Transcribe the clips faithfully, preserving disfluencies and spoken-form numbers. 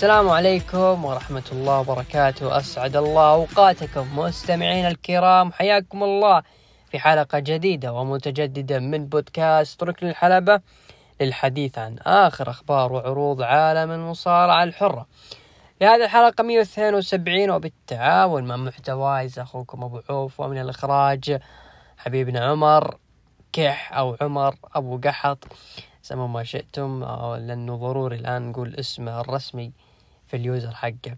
السلام عليكم ورحمة الله وبركاته، أسعد الله أوقاتكم مستمعين الكرام، حياكم الله في حلقة جديدة ومتجددة من بودكاست ركن الحلبة للحديث عن آخر أخبار وعروض عالم المصارعة الحرة. لهذه الحلقة مئة واثنين وسبعين، وبالتعاون مع محتوايز أخوكم أبو عوف، ومن الإخراج حبيبنا عمر كح أو عمر أبو قحط، سموا ما شئتم لأنه ضروري الآن نقول اسمه الرسمي في اليوزر حقه.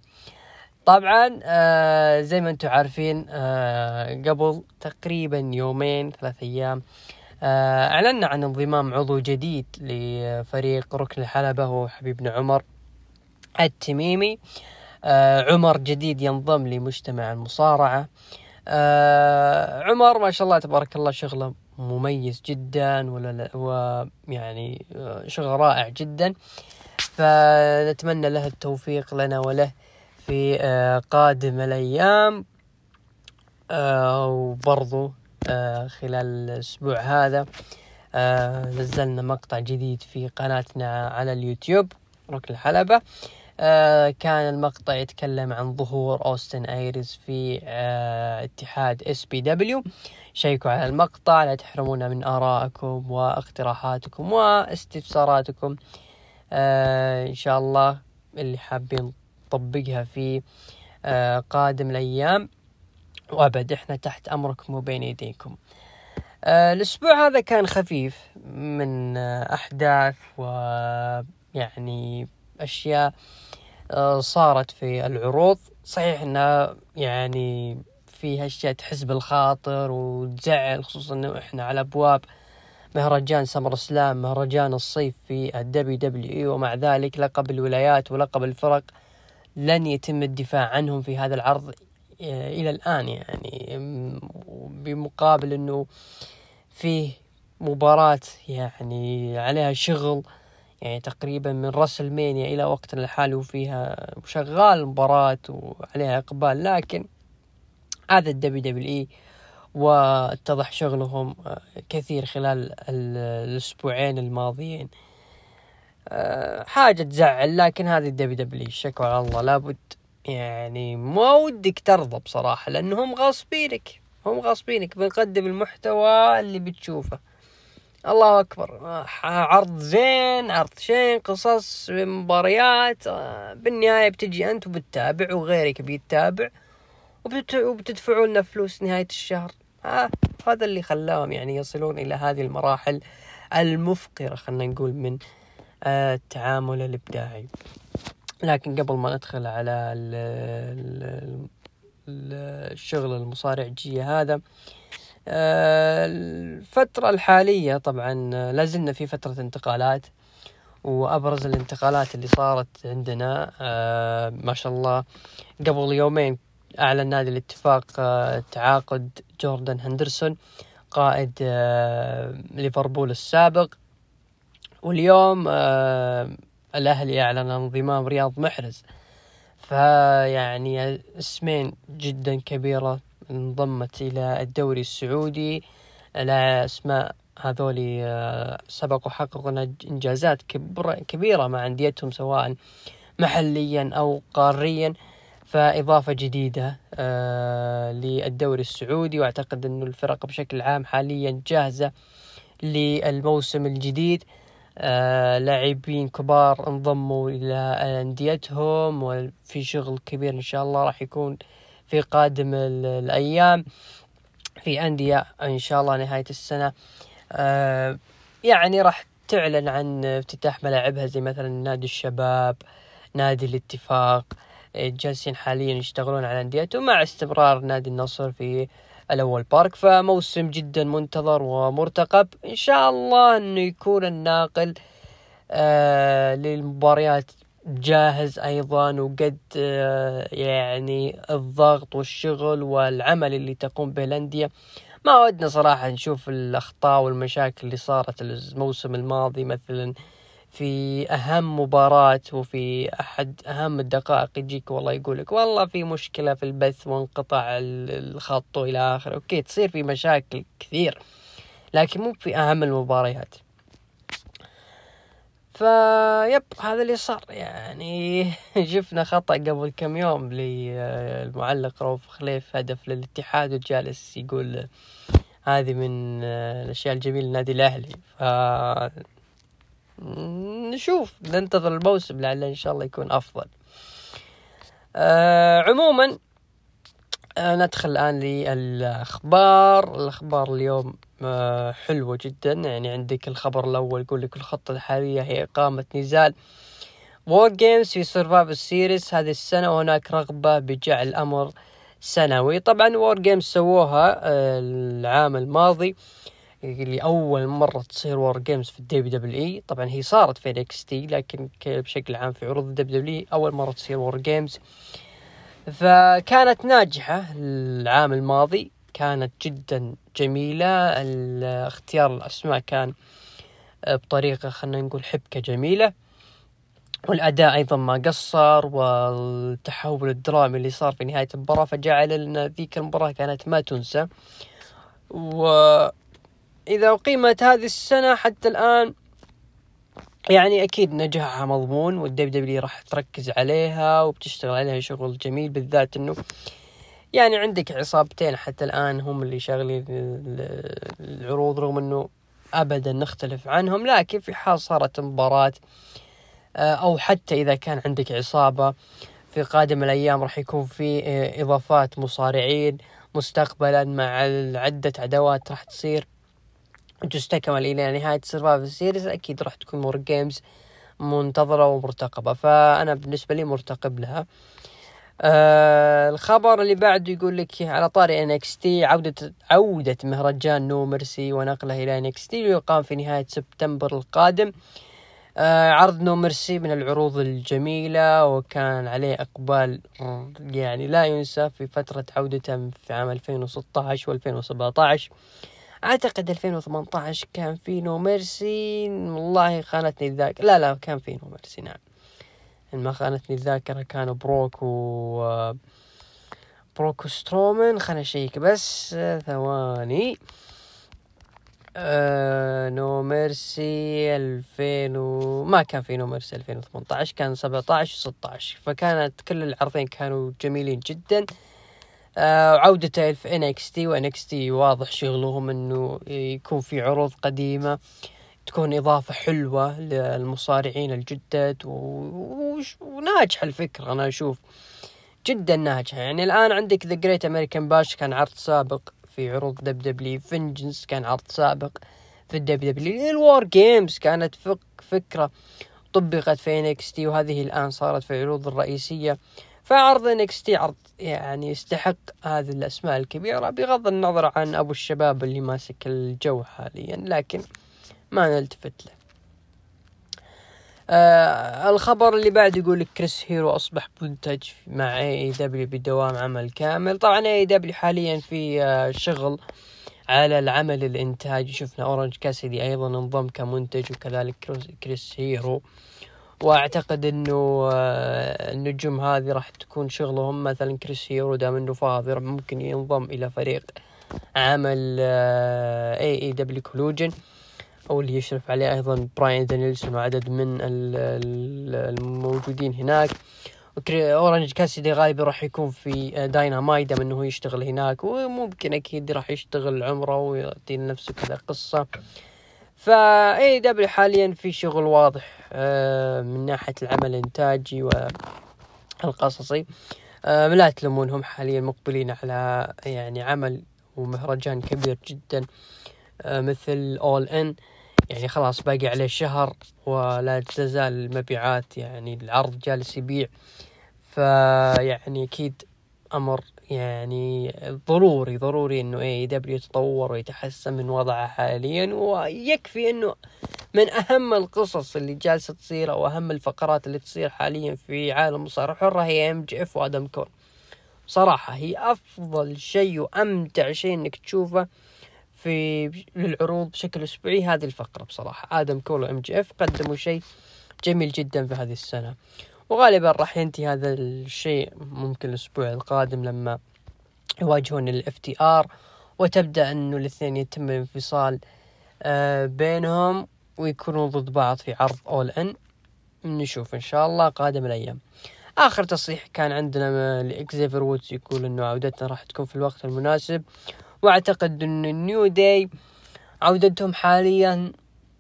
طبعا آه زي ما انتم عارفين، آه قبل تقريبا يومين ثلاثة أيام آه أعلنا عن انضمام عضو جديد لفريق ركن الحلبة، هو حبيبنا عمر التميمي. آه عمر جديد ينضم لمجتمع المصارعة. آه عمر ما شاء الله تبارك الله شغله مميز جدا، ولا ويعني شغل رائع جدا، فنتمنى له التوفيق لنا وله في قادم الأيام، وبرضو خلال الأسبوع هذا نزلنا مقطع جديد في قناتنا على اليوتيوب ركن الحلبة. كان المقطع يتكلم عن ظهور أوستن ايريز في اتحاد اس بي دبليو. شيكوا على المقطع، لا تحرمونا من آرائكم واقتراحاتكم واستفساراتكم إن شاء الله اللي حابين نطبقها في قادم الأيام، وأبد إحنا تحت أمركم وبين يديكم. الأسبوع هذا كان خفيف من أحداث ويعني أشياء صارت في العروض. صحيح إنها يعني فيها أشياء تحسب الخاطر وتزعل، خصوصا إنه إحنا على أبواب مهرجان سمر السلام، مهرجان الصيف في الدبليو دبليو إي، ومع ذلك لقب الولايات ولقب الفرق لن يتم الدفاع عنهم في هذا العرض إلى الآن، يعني بمقابل أنه فيه مباراة يعني عليها شغل، يعني تقريبا من راسل مانيا إلى وقتنا الحالي وفيها شغال مباراة وعليها إقبال، لكن هذا الدبليو دبليو إي واتضح شغلهم كثير خلال الأسبوعين الماضيين. حاجة تزعل، لكن هذه الدبليو دبليو شكوى على الله، لابد يعني ما ودك ترضى بصراحة، لأنهم غاصبينك، هم غاصبينك بنقدم المحتوى اللي بتشوفه. الله أكبر، عرض زين، عرض شين، قصص، مباريات، بالنهاية بتجي أنت وبتتابع وغيرك بيتابع وبتدفعوا لنا فلوس نهاية الشهر. هذا اللي خلاهم يعني يصلون إلى هذه المراحل المفقرة، خلنا نقول، من التعامل الإبداعي. لكن قبل ما ندخل على ال ال الشغل المصارعجية هذا، الفترة الحالية طبعا لازلنا في فترة انتقالات، وأبرز الانتقالات اللي صارت عندنا ما شاء الله قبل يومين أعلن نادي الاتفاق تعاقد جوردن هندرسون قائد ليفربول السابق، واليوم آه الأهلي أعلن انضمام رياض محرز. فيعني اسمين جدا كبيرة انضمت إلى الدوري السعودي، لا اسماء هذولي آه سبق وحققوا إنجازات كبيرة مع أنديتهم سواء محليا أو قاريا، فإضافة جديدة آه للدوري السعودي، وأعتقد أن الفرق بشكل عام حاليا جاهزة للموسم الجديد. آه، لاعبين كبار انضموا إلى أنديتهم، وفي شغل كبير إن شاء الله راح يكون في قادم الأيام في أندية إن شاء الله نهاية السنة. آه، يعني راح تعلن عن افتتاح ملاعبها، زي مثلا نادي الشباب، نادي الاتفاق، جالسين حاليا يشتغلون على أنديتهم مع استمرار نادي النصر في الأول بارك. فموسم جدا منتظر ومرتقب، إن شاء الله أنه يكون الناقل آه للمباريات جاهز أيضا، وقد آه يعني الضغط والشغل والعمل اللي تقوم به الأندية. ما ودنا صراحة نشوف الأخطاء والمشاكل اللي صارت الموسم الماضي، مثلا في أهم مباراة وفي أحد أهم الدقائق يجيك والله يقولك والله في مشكلة في البث وانقطع الخط إلى آخر. أوكي، تصير في مشاكل كثير، لكن مو في أهم المباريات. فيب هذا اللي صار. يعني شفنا خطأ قبل كم يوم للمعلق رؤوف خليف، هدف للاتحاد، وجالس يقول هذه من الأشياء الجميلة لنادي الأهلي. فنشوف، ننتظر الموسم لعله إن شاء الله يكون أفضل. أه عموما ندخل الآن للأخبار. الأخبار اليوم حلوة جدا، يعني عندك الخبر الأول يقول لك الخطة الحالية هي إقامة نزال War Games في Survivor Series هذه السنة، وهناك رغبة بجعل الأمر سنوي. طبعا War Games سووها العام الماضي لأول مرة تصير War Games في دبليو دبليو إي. طبعا هي صارت في إن إكس تي، لكن بشكل عام في عروض دبليو دبليو إي أول مرة تصير War Games، فكانت ناجحة العام الماضي، كانت جدا جميلة. اختيار الأسماء كان بطريقة خلنا نقول حبكة جميلة، والأداء أيضا ما قصر، والتحول الدرامي اللي صار في نهاية المباراة فجعل لنا ذيك المباراة كانت ما تنسى. وإذا أقيمت هذه السنة حتى الآن يعني أكيد نجاحها مضمون، والدب دبلي راح تركز عليها وبتشتغل عليها شغل جميل، بالذات أنه يعني عندك عصابتين حتى الآن هم اللي شغلين العروض، رغم أنه أبدا نختلف عنهم، لكن في حال صارت مباراة أو حتى إذا كان عندك عصابة في قادم الأيام راح يكون في إضافات مصارعين مستقبلا مع عدة عدوات راح تصير وتستكمل إلى نهاية سيرفايفر سيريز. أكيد راح تكون مور جيمز منتظرة ومرتقبة، فأنا بالنسبة لي مرتقب لها. آه الخبر اللي بعده يقول لك على طاري إن إكس تي، عودة عودة مهرجان نو ميرسي ونقله إلى إن إكس تي ليقام في نهاية سبتمبر القادم. آه عرض نو ميرسي من العروض الجميلة، وكان عليه إقبال يعني لا ينسى في فترة عودته في عام ألفين وستة عشر وألفين وسبعة عشر. أعتقد ألفين وثمانية عشر كان في نو ميرسي، والله خانتني الذاكرة، لا لا كان في نو ميرسي، نعم ما خانتني الذاكرة، كانوا بروك و بروك سترومن، خلنا شيك بس ثواني. آه... نو ميرسي ألفين و... ما كان في نو ميرسي ألفين وثمانية عشر، كان سبعة عشر وستة عشر، فكانت كل العرضين كانوا جميلين جدا. آه... عودته في إن إكس تي، وإن إكس تي واضح شغلهم أنه يكون في عروض قديمة تكون إضافة حلوة للمصارعين الجدد، وناجح الفكرة، أنا أشوف جدا ناجحة. يعني الآن عندك The Great American Bash كان عرض سابق في عروض دبليو دبليو إي، Vengeance كان عرض سابق في دبليو دبليو إي، الوار جيمز كانت فك فكرة طبقت في إن إكس تي، وهذه الآن صارت في عروض الرئيسية. فعرض إن إكس تي عرض يعني يستحق هذه الأسماء الكبيرة، بغض النظر عن أبو الشباب اللي ماسك الجو حاليا، لكن ما نلتفت له. آه الخبر اللي بعد يقول لك كريس هيرو أصبح منتج مع اي دبليو بدوام عمل كامل. طبعا اي دبليو حاليا في آه شغل على العمل الانتاجي، شفنا أورنج كاسيدي أيضا انضم كمنتج، وكذلك كريس هيرو، وأعتقد أنه آه النجوم هذه راح تكون شغلهم، مثلا كريس هيرو دام أنه فاضي ممكن ينضم إلى فريق عمل آه اي اي دبليو كولوجن، أو اللي يشرف عليه أيضا براين دانيلسون وعدد من الموجودين هناك. أورنج كاسيدي غالبا راح يكون في داينامايت من أنه يشتغل هناك، وممكن أكيد راح يشتغل عمره ويعطي لنفسه كذا قصة. فا أي دبليو حاليا في شغل واضح من ناحية العمل الإنتاجي والقصصي، لا تلومونهم، حاليا مقبلين على يعني عمل ومهرجان كبير جدا مثل All In، يعني خلاص باقي عليه شهر ولا تزال المبيعات، يعني العرض جالس يبيع، فيعني أكيد أمر يعني ضروري ضروري إنه إيه دبليو يتطور ويتحسن من وضعه حاليا. ويكفي إنه من أهم القصص اللي جالسة تصير أو أهم الفقرات اللي تصير حاليا في عالم المصارعة الحرة هي ام جي اف وآدم كول. صراحة هي أفضل شيء وأمتع شيء إنك تشوفه في العروض بشكل أسبوعي هذه الفقرة. بصراحة آدم كول وام جي اف قدموا شيء جميل جدا في هذه السنة، وغالبا راح ينتهي هذا الشيء ممكن الأسبوع القادم لما يواجهون الاف تي ار، وتبدأ أنه الاثنين يتم الانفصال بينهم، ويكونوا ضد بعض في عرض أول إن. نشوف إن شاء الله قادم الأيام. آخر تصريح كان عندنا لإكزيفر وودز يقول إنه عودتنا راح تكون في الوقت المناسب، وأعتقد إن النيو داي عودتهم حاليا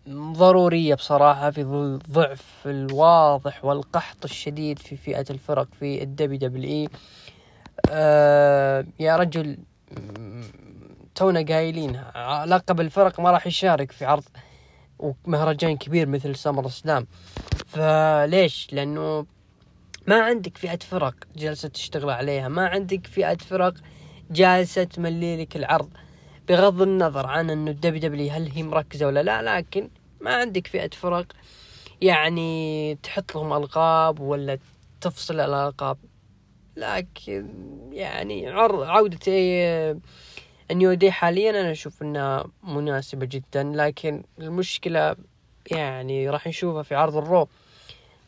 ضرورية بصراحة في ظل ضعف الواضح والقحط الشديد في فئة الفرق في الدبليو دبليو إي. أه يا رجل تونا قايلين لقب الفرق ما راح يشارك في عرض ومهرجان كبير مثل سمر السلام، فليش؟ لأنه ما عندك فئة فرق جالسة تشتغل عليها، ما عندك فئة فرق جالسة تمليلك العرض، بغض النظر عن أنه الدبليو دبليو هل هي مركزة ولا لا، لكن ما عندك فئة فرق يعني تحط لهم ألقاب ولا تفصل الألقاب. لكن يعني عودة النيو دي حاليا أنا أشوف أنها مناسبة جدا، لكن المشكلة يعني راح نشوفها في عرض الرو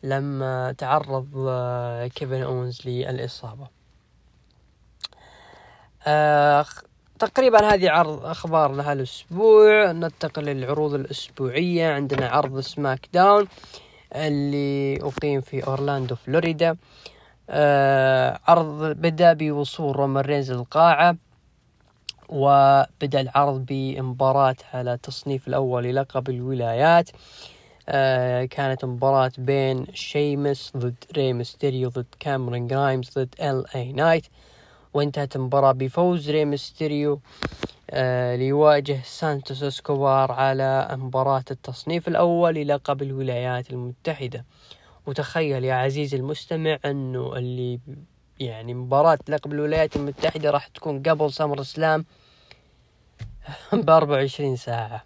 لما تعرض كيفن أونز للإصابة. أخ... تقريبا هذه عرض أخبار لهالأسبوع. ننتقل للعروض الأسبوعية. عندنا عرض سماك داون اللي أقيم في أورلاندو فلوريدا. أه عرض بدأ بوصول رومان رينز للقاعة، وبدأ العرض بمباراة على تصنيف الأول للقب الولايات. أه كانت مباراة بين شيمس ضد ريمستيريو ضد كامرون غرايمز ضد ال نايت، وانتهت المباراة بفوز ريمستيريو آه ليواجه سانتوس اسكوار على مباراة التصنيف الأول للقب الولايات المتحدة. وتخيل يا عزيزي المستمع أنه اللي يعني مباراة لقب الولايات المتحدة راح تكون قبل سمر السلام بأربع وعشرين ساعة.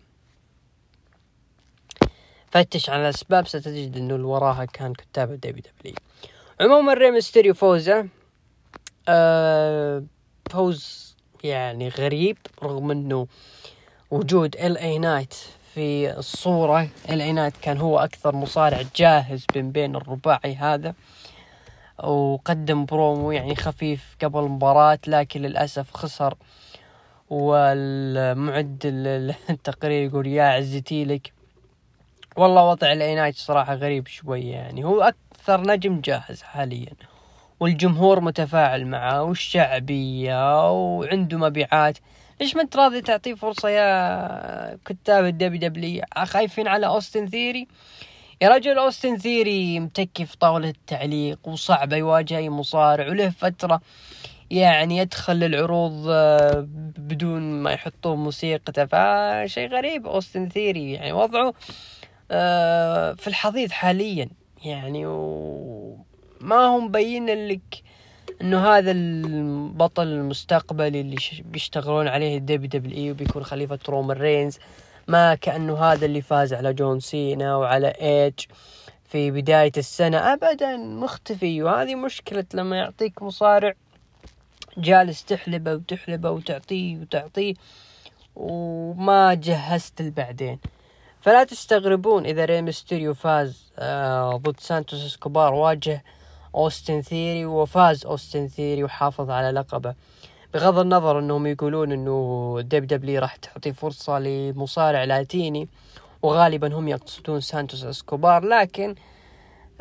فتش على الأسباب ستجد أنه وراها كان كتاب الدبليو دبليو. عموما ريمستيريو فوزه أه فوز يعني غريب، رغم انه وجود ال اي نايت في الصورة. ال اي نايت كان هو اكثر مصارع جاهز بين بين الرباعي هذا، وقدم برومو يعني خفيف قبل المباراة، لكن للأسف خسر. والمعدل التقرير يقول يا عزتي لك والله وضع ال اي نايت صراحة غريب شوية، يعني هو اكثر نجم جاهز حاليا والجمهور متفاعل معه والشعبية وعنده مبيعات، ليش ما انت راضي تعطيه فرصة يا كتاب الدبليو دبليو؟ خايفين على أوستن ثيري؟ يا رجل أوستن ثيري متكي في طاولة التعليق وصعب يواجه أي مصارع، وله فترة يعني يدخل للعروض بدون ما يحطوه موسيقى، فشي غريب أوستن ثيري يعني وضعه في الحضيض حاليا يعني، و ما هم بيّن لك انه هذا البطل المستقبلي اللي بيشتغلون عليه الدبليو دبليو اي وبيكون خليفة رومان رينز، ما كأنه هذا اللي فاز على جون سينا وعلى ايج في بداية السنة، ابدا مختفي. وهذه مشكلة لما يعطيك مصارع جالس تحلبه وتحلبه وتعطيه وتعطيه وما جهزت البعدين. فلا تستغربون اذا ريمستيريو فاز آه ضد سانتوس اسكوبار، واجه أوستن ثيري وفاز أوستن ثيري وحافظ على لقبه، بغض النظر أنهم يقولون أنه دب دبلي راح تعطي فرصة لمصارع لاتيني، وغالبا هم يقصدون سانتوس اسكوبار، لكن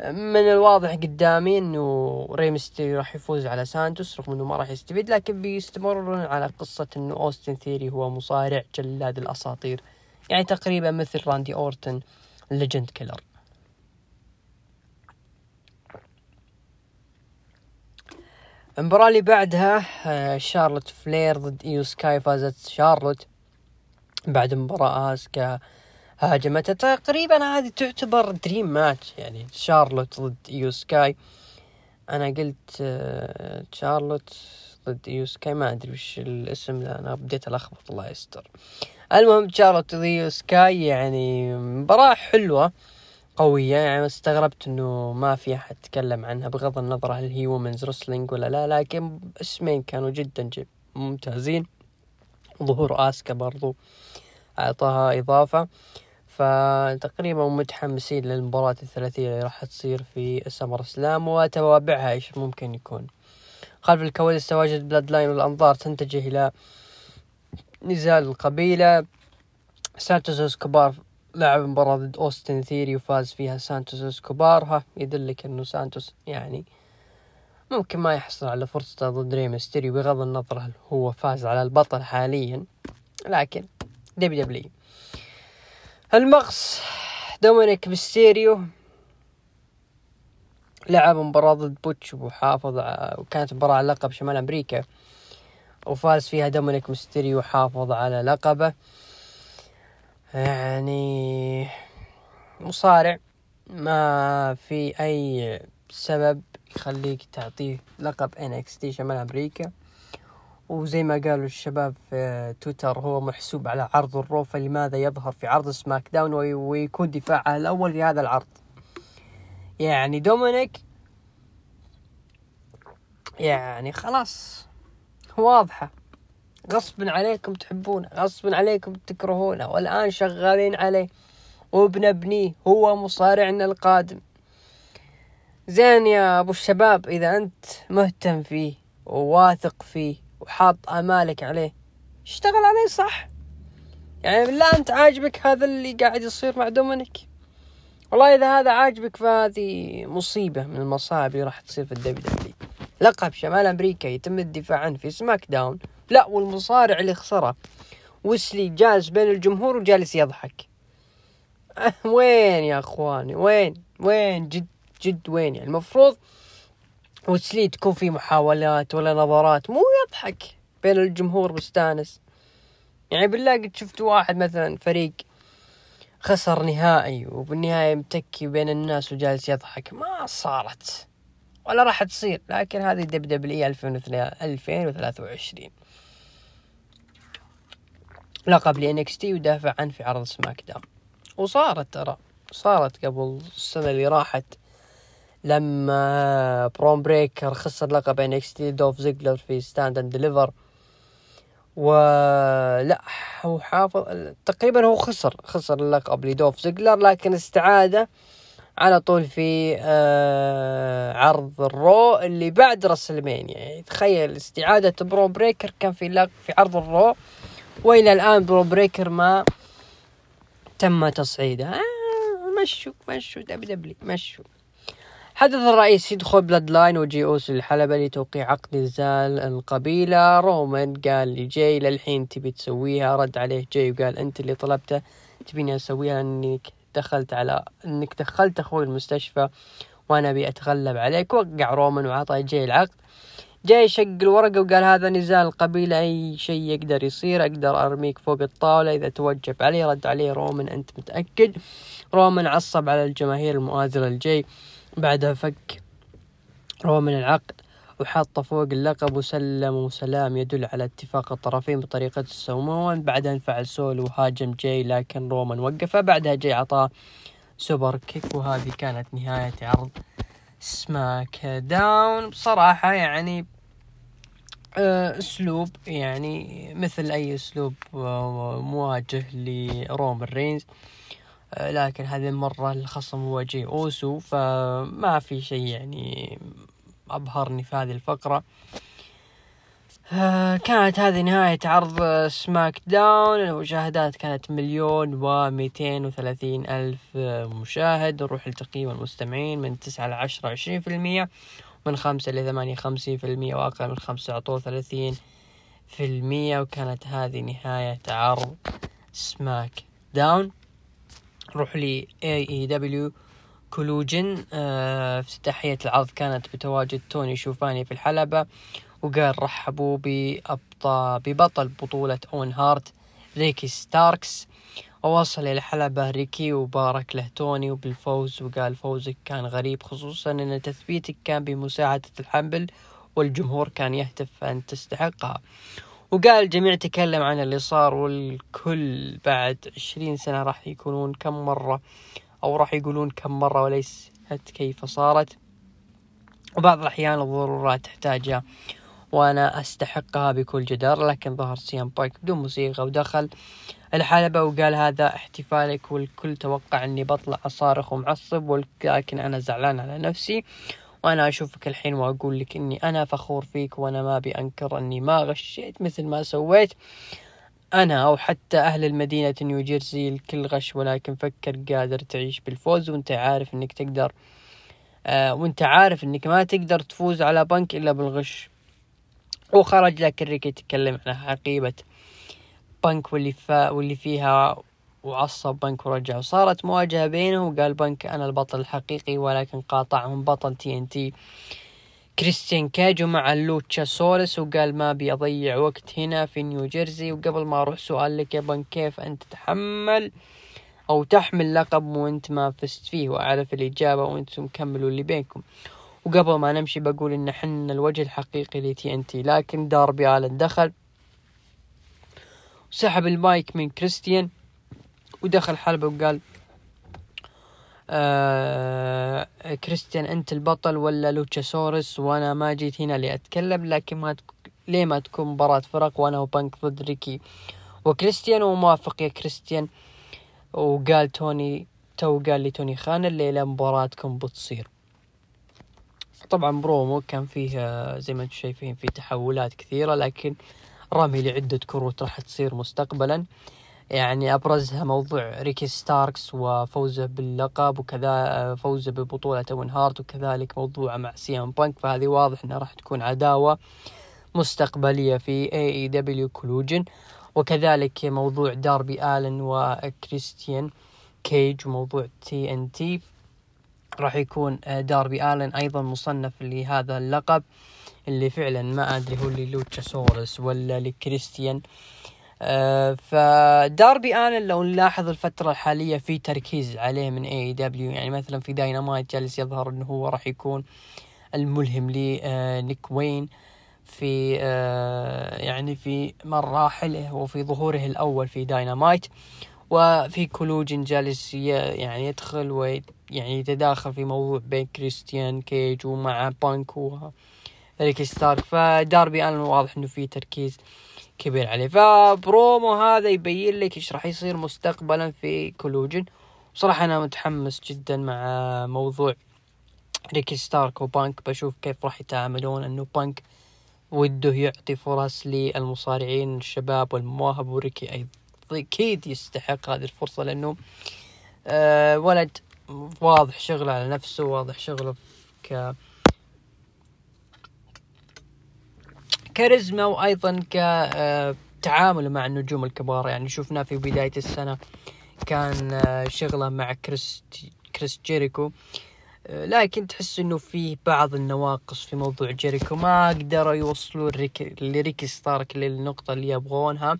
من الواضح قدامي أنه ريمستيريو راح يفوز على سانتوس رغم أنه ما راح يستفيد، لكن بيستمرون على قصة أنه أوستن ثيري هو مصارع جلاد الأساطير، يعني تقريبا مثل راندي أورتن ليجند كيلر. المباراة اللي بعدها شارلوت فلير ضد يو سكاي، فازت شارلوت بعد مباراة آسكا هاجمتها. تقريبا هذه تعتبر دريم ماتش، يعني شارلوت ضد يو سكاي. أنا قلت شارلوت ضد يو سكاي، ما أدري وش الاسم ده، أنا بديت ألخبط الله يستر. المهم شارلوت ضد يو سكاي يعني مباراة حلوة قوية، يعني استغربت انه ما في احد تكلم عنها بغض النظر هل هي ومنز رسلينج ولا لا، لكن اسمين كانوا جدا جدا ممتازين. ظهور آسكا برضو اعطاها اضافة، فتقريبا متحمسين للمباراة الثلاثية اللي راح تصير في سمر سلام وتوابعها ايش ممكن يكون. خلف الكواليس تواجد بلاد لاين والانظار تنتجه الى نزال القبيلة. سانتوس اسكوبار لعب مباراة ضد أوستن ثيري وفاز فيها سانتوس اسكوار. ها يدلك انه سانتوس يعني ممكن ما يحصل على فرصة ضد ريمستيريو بغض النظر هل هو فاز على البطل حاليا، لكن دبليو دبليو. المغص دومينيك بستيريو لعب مباراة ضد بوتش وحافظ، وكانت مباراة على لقب شمال أمريكا وفاز فيها دومينيك بستيريو وحافظ على لقبه. يعني مصارع ما في أي سبب يخليك تعطيه لقب إن إكس تي شمال أمريكا، وزي ما قالوا الشباب في تويتر هو محسوب على عرض الروفة، لماذا يظهر في عرض سماك داون ويكون دفاعه الأول لهذا العرض. يعني دومينيك يعني خلاص واضحة، غصب عليكم تحبونه غصب عليكم تكرهونه، والآن شغالين عليه وبنبنيه، هو مصارعنا القادم. زين يا أبو الشباب، إذا أنت مهتم فيه وواثق فيه وحاط أمالك عليه اشتغل عليه صح. يعني بالله أنت عاجبك هذا اللي قاعد يصير مع دومينيك؟ والله إذا هذا عاجبك فهذه مصيبة من المصائب اللي راح تصير في الدبليو دبليو. لقب شمال أمريكا يتم الدفاع عنه في سماك داون، لا والمصارع اللي خسره وسلي جالس بين الجمهور وجالس يضحك. وين يا أخواني، وين وين جد جد وين؟ يعني المفروض وسلي تكون في محاولات ولا نظرات، مو يضحك بين الجمهور مستانس. يعني بالله قد شفت واحد مثلا فريق خسر نهائي وبالنهاية متكي بين الناس وجالس يضحك؟ ما صارت ولا راح تصير. لكن هذه دبليو دبليو ألفين وثلاثة وعشرين لقب لإنكستي ودافع عنه في عرض سماك داون، وصارت ترى صارت قبل السنة اللي راحت لما بروم بريكر خسر لقب إنكستي دوف زيجلر في ستاند اند ديليفر، ولا هو حافظ تقريبا، هو خسر خسر اللقب لدوف زيجلر لكن استعاده على طول في آه عرض الرو اللي بعد رسلمانيا. يعني تخيل استعادة برو بريكر كان في لق في عرض الرو، وإلى الآن برو بريكر ما تم تصعيده. آه مشوا مشوا دبليو دبليو مشوا. حدث الرئيسي دخول بلاد لاين وجي أوس الحلبة لتوقيع عقد نزال القبيلة. رومان قال لجاي للحين تبي تسويها، رد عليه جاي وقال أنت اللي طلبته تبيني أسويها لأنك دخلت على انك دخلت اخوي المستشفى وانا ابي اتغلب عليك. وقع رومان وعطى جاي العقد، جاي شق الورقه وقال هذا نزال القبيله اي شيء يقدر يصير، اقدر ارميك فوق الطاوله اذا توجب علي. رد عليه رومان انت متاكد؟ رومان عصب على الجماهير المؤازره لجاي، بعدها فك رومان العقد وحطه فوق اللقب وسلم وسلام يدل على اتفاق الطرفين بطريقة السومون. بعدها انفعل سول وهاجم جاي لكن رومان وقفه، بعدها جاي عطاه سوبر كيك. وهذه كانت نهاية عرض سماك داون. بصراحة يعني اسلوب يعني مثل اي اسلوب مواجه لرومان رينز، لكن هذه المرة الخصم هو جاي اوسو، فما في شيء يعني أبهرني في هذه الفقرة. آه كانت هذه نهاية عرض سماك داون. المشاهدات كانت مليون ومئتين وثلاثين ألف مشاهد. نروح لتقييم المستمعين من تسعة إلى عشرة عشرين في المية، من خمسة إلى ثمانية خمسين في المية، وأقل من خمسة أعطوه ثلاثين في المية. وكانت هذه نهاية عرض سماك داون. نروح لي اي دبليو كولوجن. افتتاحية العرض كانت بتواجد توني شوفاني في الحلبة، وقال رحبوا بأبطال ببطل بطولة اون هارت ريكي ستاركس. ووصل إلى الحلبة ريكي وبارك له توني وبالفوز، وقال فوزك كان غريب خصوصا أن تثبيتك كان بمساعدة الحنبل والجمهور كان يهتف أن تستحقها. وقال الجميع تكلم عن اللي صار، والكل بعد عشرين سنة راح يكونون كم مرة أو راح يقولون كم مرة وليس كيف صارت، وبعض الأحيان الضرورات تحتاجها وأنا أستحقها بكل جدار. لكن ظهر سي ام بانك بدون موسيقى ودخل الحلبة وقال هذا احتفالك، والكل توقع أني بطلع صارخ ومعصب، لكن أنا زعلان على نفسي، وأنا أشوفك الحين وأقول لك أني أنا فخور فيك، وأنا ما بأنكر أني ما غشيت مثل ما سويت. أنا أو حتى أهل المدينة نيوجيرسي الكل غش، ولكن فكر قادر تعيش بالفوز وانت عارف انك تقدر آه وانت عارف انك ما تقدر تفوز على بنك إلا بالغش. وخرج لكن ريكي تكلم عن حقيبة بنك واللي, فا واللي فيها وعصب بنك ورجع، وصارت مواجهة بينه، وقال بنك أنا البطل الحقيقي، ولكن قاطعهم بطل تي ان تي كريستين كاجو مع لوتشا سولس، وقال ما بيضيع وقت هنا في نيوجيرسي. وقبل ما أروح سؤال لك يا بنك، كيف أنت تتحمل أو تحمل لقب وأنت ما فزت فيه؟ وأعرف الإجابة وأنتم كملوا اللي بينكم. وقبل ما نمشي بقول إن حنا الوجه الحقيقي لتي ان تي. لكن داربي ألين دخل وسحب المايك من كريستيان ودخل حلبة وقال آه كريستيان أنت البطل ولا لوتشاسورس، وأنا ما جيت هنا لأتكلم، لكن ما تك... ليه ما تكون مباراة فرق وأنا وبنك ضد ريكي وكريستيان؟ وموافق يا كريستيان. وقال توني تو قال لتوني خان الليلة مباراتكم بتصير. طبعا برومو كان فيه زي ما انتم شايفين فيه تحولات كثيرة، لكن رامي لعدة كروت راح تصير مستقبلا، يعني أبرزها موضوع ريكي ستاركس وفوزه باللقب، وكذا فوزه ببطولة أون هارت، وكذلك موضوعه مع سي ام بانك. فهذه واضح أنها راح تكون عداوة مستقبلية في اي دبليو كولوجن، وكذلك موضوع داربي ألين وكريستيان كيج، وموضوع تي ان تي راح يكون داربي ألين أيضا مصنف لهذا اللقب اللي فعلا ما أدري هو اللي لوتشاسورس ولا لكريستيان. آه فداربي ألين لو نلاحظ الفترة الحالية في تركيز عليه من اي دبليو، يعني مثلا في داينامايت جالس يظهر انه هو راح يكون الملهم لي آه نيك وين في آه يعني في مراحله وفي ظهوره الأول في داينامايت، وفي كولوجين جالس يعني يدخل ويعني يتداخل في موضوع بين كريستيان كيج ومع بانك وريكي ستارك. فداربي ألين واضح انه في تركيز كبير عليه، فبرومو هذا يبين لك ايش راح يصير مستقبلا في كولوجين. بصراحة انا متحمس جدا مع موضوع ريكي ستارك وبانك، بشوف كيف راح يتعاملون، انه بانك وده يعطي فرص للمصارعين الشباب والمواهب، وريكي ايضا اكيد يستحق هذه الفرصة لانه أه ولد واضح شغله على نفسه، واضح شغله ك كاريزما، وايضا كتعامله مع النجوم الكبار. يعني شفنا في بداية السنة كان شغله مع كريس كريس جيريكو، لكن تحس انه فيه بعض النواقص في موضوع جيريكو، ما قدروا يوصلوا لريكي ستارك للنقطة اللي يبغونها،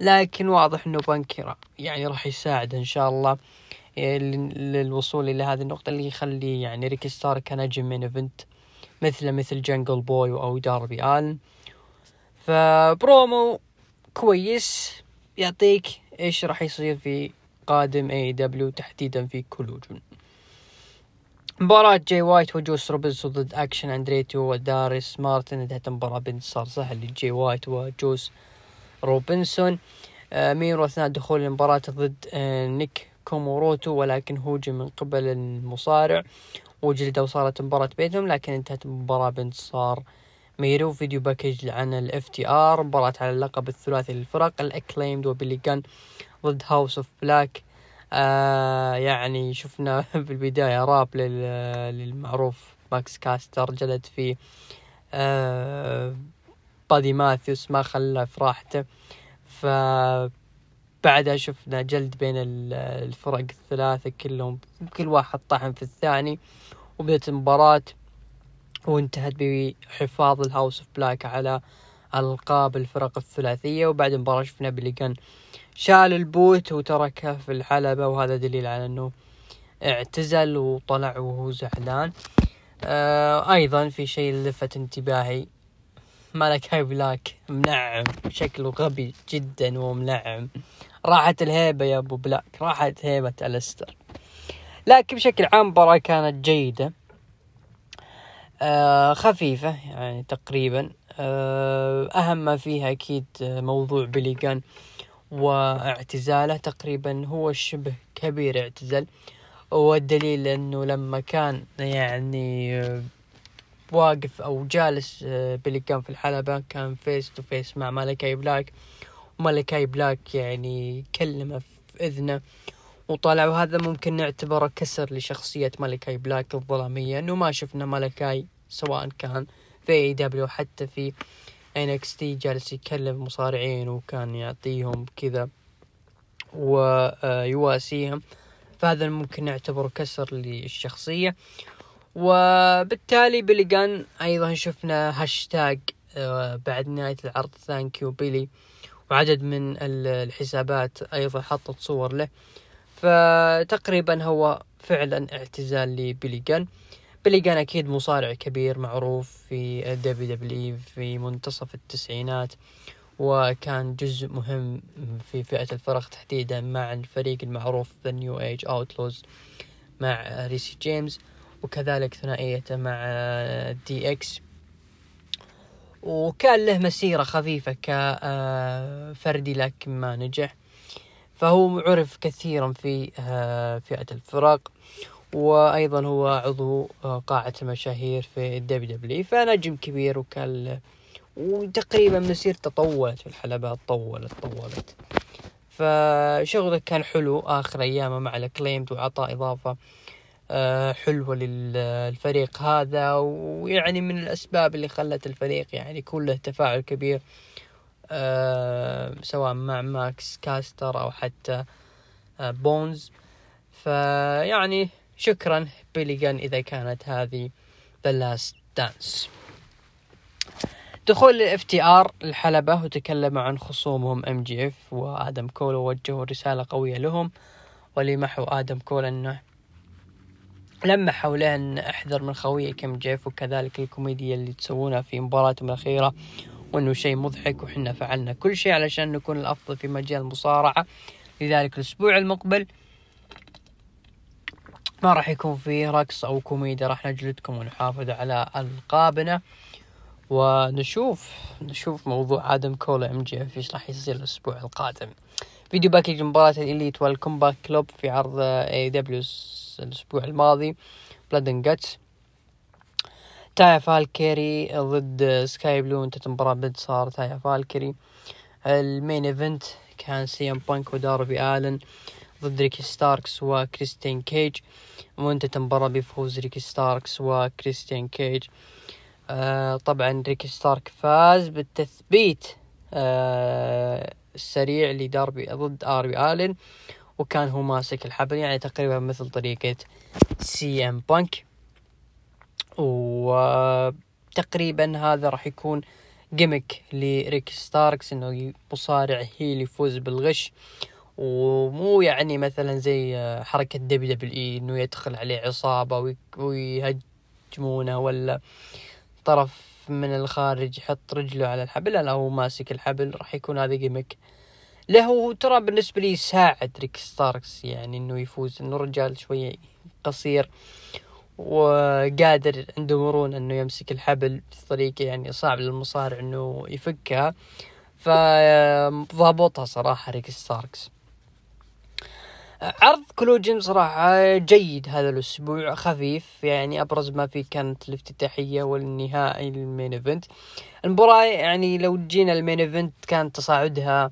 لكن واضح انه بانكيرا يعني راح يساعده ان شاء الله للوصول الى هذه النقطة اللي يخلي يعني ريكي ستارك نجم من ايفنت مثل مثل جنجل بوي او داربي ألين. فبرومو كويس يعطيك ايش راح يصير في قادم اي دبليو تحديدا في كولوجن. مباراة جاي وايت وجوس روبنز ضد اكشن اندريتو وداريس مارتن، انتهت المباراة بانتصار سهل لجاي وايت وجوس روبنسون. ميرو اثناء دخول المباراة ضد نيك كوموروتو، ولكن هوجم من قبل المصارع وجلده وصارت مباراة بينهم، لكن انتهت المباراة بانتصار ميرو. فيديو باكج عن الاف تي ار، مباراة على اللقب الثلاثي للفرق الاكليمد وبليجان ضد هاوس أف بلاك. آه يعني شفنا في البداية راب للمعروف ماكس كاستر، جلد في آه بادي ماثيوس ما خلى فراحته، فبعدها شفنا جلد بين الفرق الثلاثة كلهم، كل واحد طحن في الثاني، وبدأت المباراة وانتهت بحفاظ الهاوس أف بلاك على ألقاب الفرق الثلاثية. وبعد المباراة شفنا بليجان شال البوت وتركه في الحلبة، وهذا دليل على أنه اعتزل وطلع وهو زعلان. آه أيضا في شيء لفت انتباهي، مالكاي بلاك منعم، شكله غبي جدا ومنعم، راحت الهيبة يا أبو بلاك، راحت هيبة ألستر. لكن بشكل عام مباراة كانت جيدة، آه خفيفة يعني تقريبا، آه أهم ما فيها أكيد موضوع بليجان واعتزاله، تقريبا هو شبه كبير اعتزل، والدليل أنه لما كان يعني واقف أو جالس بليجان في الحلبة كان فيس تو فيس مع مالكاي بلاك، مالكاي بلاك يعني كلمه في اذنه وطالع، وهذا ممكن نعتبره كسر لشخصيه مالكاي بلاك الظلاميه، انه ما شفنا مالكاي سواء كان في اي دبليو حتى في إن إكس تي جالس يكلم مصارعين وكان يعطيهم كذا ويواسيهم، فهذا ممكن نعتبره كسر للشخصيه. وبالتالي بليجان ايضا شفنا هاشتاج بعد نهايه العرض ثانك يو بيلي، وعدد من الحسابات ايضا حطت صور له، فتقريبا هو فعلا اعتزال لبليجان. بليجان اكيد مصارع كبير معروف في الدبليو دبليو في منتصف التسعينات، وكان جزء مهم في فئه الفرق تحديدا مع الفريق المعروف The New Age Outlaws مع ريسي جيمس، وكذلك ثنائيته مع دي اكس، وكان له مسيرة خفيفة كفردي لكن ما نجح، فهو عرف كثيرا في فئة الفرق، وأيضا هو عضو قاعة المشاهير في الدبليو دبليو، فنجم كبير وكان، وتقريبا مسيرته طولت في الحلبات طولت طولت فشغله كان حلو آخر أيامه مع الأكليمد، وعطى إضافة حلوة للفريق هذا، ويعني من الأسباب اللي خلت الفريق يعني كله تفاعل كبير سواء مع ماكس كاستر أو حتى بونز. فيعني شكرا بليجان إذا كانت هذه The Last Dance. دخول ال إف تي آر الحلبة وتكلم عن خصومهم ام جي اف وآدم كول، ووجهوا رسالة قوية لهم، ولمحوا آدم كول أنه لما حوله أن أحذر من خويه كم جيف، وكذلك الكوميديا اللي تسوونها في مباراتهم الأخيرة، وأنه شيء مضحك وحنا فعلنا كل شيء علشان نكون الأفضل في مجال المصارعة، لذلك الأسبوع المقبل ما راح يكون فيه رقص أو كوميديا، راح نجلدكم ونحافظ على ألقابنا، ونشوف نشوف موضوع آدم كول ام جي اف ايش راح يصير الأسبوع القادم. فيديو باكج مباراة الإليت والكومباك كلوب في عرض اي دبليو الأسبوع الماضي، بلاد اند جاتس، تايا فالكيري ضد سكاي بلو، انتهت المباراة بانتصار تايا فالكيري. المين ايفنت كان سي ام بانك وداربي ألين ضد ريكي ستاركس وكريستين كيج، وانتهت المباراة بفوز ريكي ستاركس وكريستين كيج. آه طبعا ريكي ستارك فاز بالتثبيت آه السريع لداربي ضد داربي ألين، وكان هو ماسك الحبل يعني تقريبا مثل طريقة سي ام بانك. وتقريبا هذا راح يكون جيمك لريك ستاركس، انه مصارع هيل يفوز بالغش، ومو يعني مثلا زي حركة دبليو دبليو اي انه يدخل عليه عصابة ويهجمونه ولا طرف من الخارج يحط رجله على الحبل، لا هو ماسك الحبل، راح يكون هذا جيمك له. ترى بالنسبة لي ساعد ريك ستاركس يعني انه يفوز، انه رجال شوية قصير وقادر عنده مرونة انه يمسك الحبل بطريقة يعني صعب للمصارع انه يفكها، فضابطها صراحة ريك ستاركس. عرض كلوجين صراحة جيد هذا الأسبوع، خفيف يعني، أبرز ما فيه كانت الافتتاحية والنهائي للمين ايفنت. المباراة يعني لو جينا المين ايفنت كان تصاعدها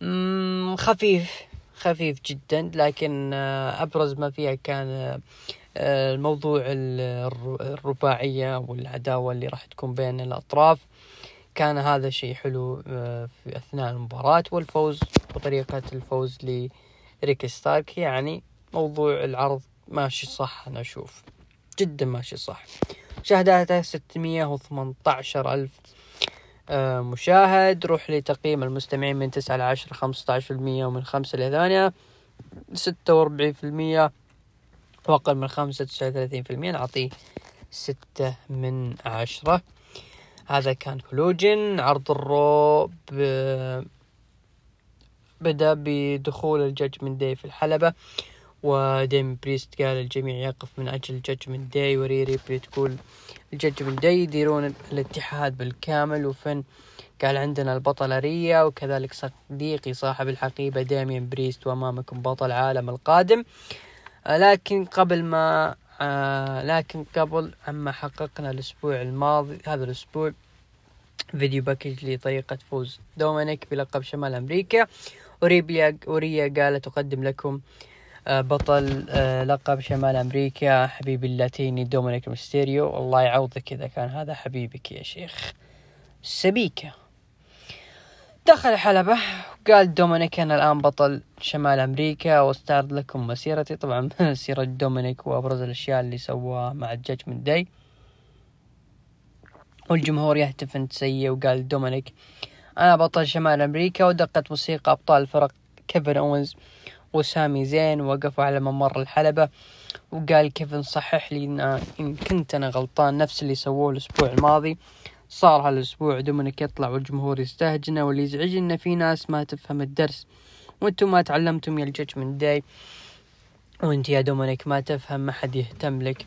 مم خفيف خفيف جدا، لكن أبرز ما فيها كان الموضوع الرباعية والعداوة اللي راح تكون بين الأطراف، كان هذا شيء حلو في أثناء المباراة، والفوز وطريقة الفوز لريكي ستارك. يعني موضوع العرض ماشي صح، أنا أشوف جدا ماشي صح. مشاهداته ستمية وثمانية عشر ألف مشاهد. روح لتقييم المستمعين من تسعة إلى عشرة خمسة عشر بالمية، ومن خمسة إلى ثمانية ستة وأربعين بالمية، وأقل من خمسة تسعة وثلاثين بالمية، نعطيه ستة من عشرة. هذا كان كلوجين. عرض الرو بدأ بدخول الجاجمنت داي في الحلبة، وديم بريست قال الجميع يقف من أجل الجاجمنت داي، وريري بتقول الجاجمنت داي يديرون الاتحاد بالكامل، وفن قال عندنا البطلة ريا، وكذلك صديقي صاحب الحقيبة داميان بريست، وأمامكم بطل عالم القادم. لكن قبل ما لكن قبل عما حققنا الأسبوع الماضي، هذا الأسبوع فيديو باكج لطريقة فوز دومينيك بلقب شمال أمريكا. وريبيا وريا قالت أقدم لكم بطل لقب شمال أمريكا حبيبي اللاتيني دومينيك بستيريو، الله يعوضك إذا كان هذا حبيبك يا شيخ سبيكة. دخل الحلبة وقال دومينيك أنا الآن بطل شمال أمريكا واستعرض لكم مسيرتي، طبعا مسيرة دومينيك وأبرز الأشياء اللي سواها مع الجاج من داي. والجمهور يهتف انت سيء، وقال دومينيك أنا بطل شمال أمريكا، ودقت موسيقى أبطال الفرق كيفن أونز وسامي زين وقفوا على ممر الحلبة. وقال كيفن صحح لي إن كنت أنا غلطان، نفس اللي سووه الأسبوع الماضي صار هالأسبوع، دومينيك يطلع والجمهور يستهجنه، واللي يزعج إن في ناس ما تفهم الدرس، وأنتم ما تعلمتم يا الجاجمنت داي، وأنت يا دومينيك ما تفهم، ما حد يهتم لك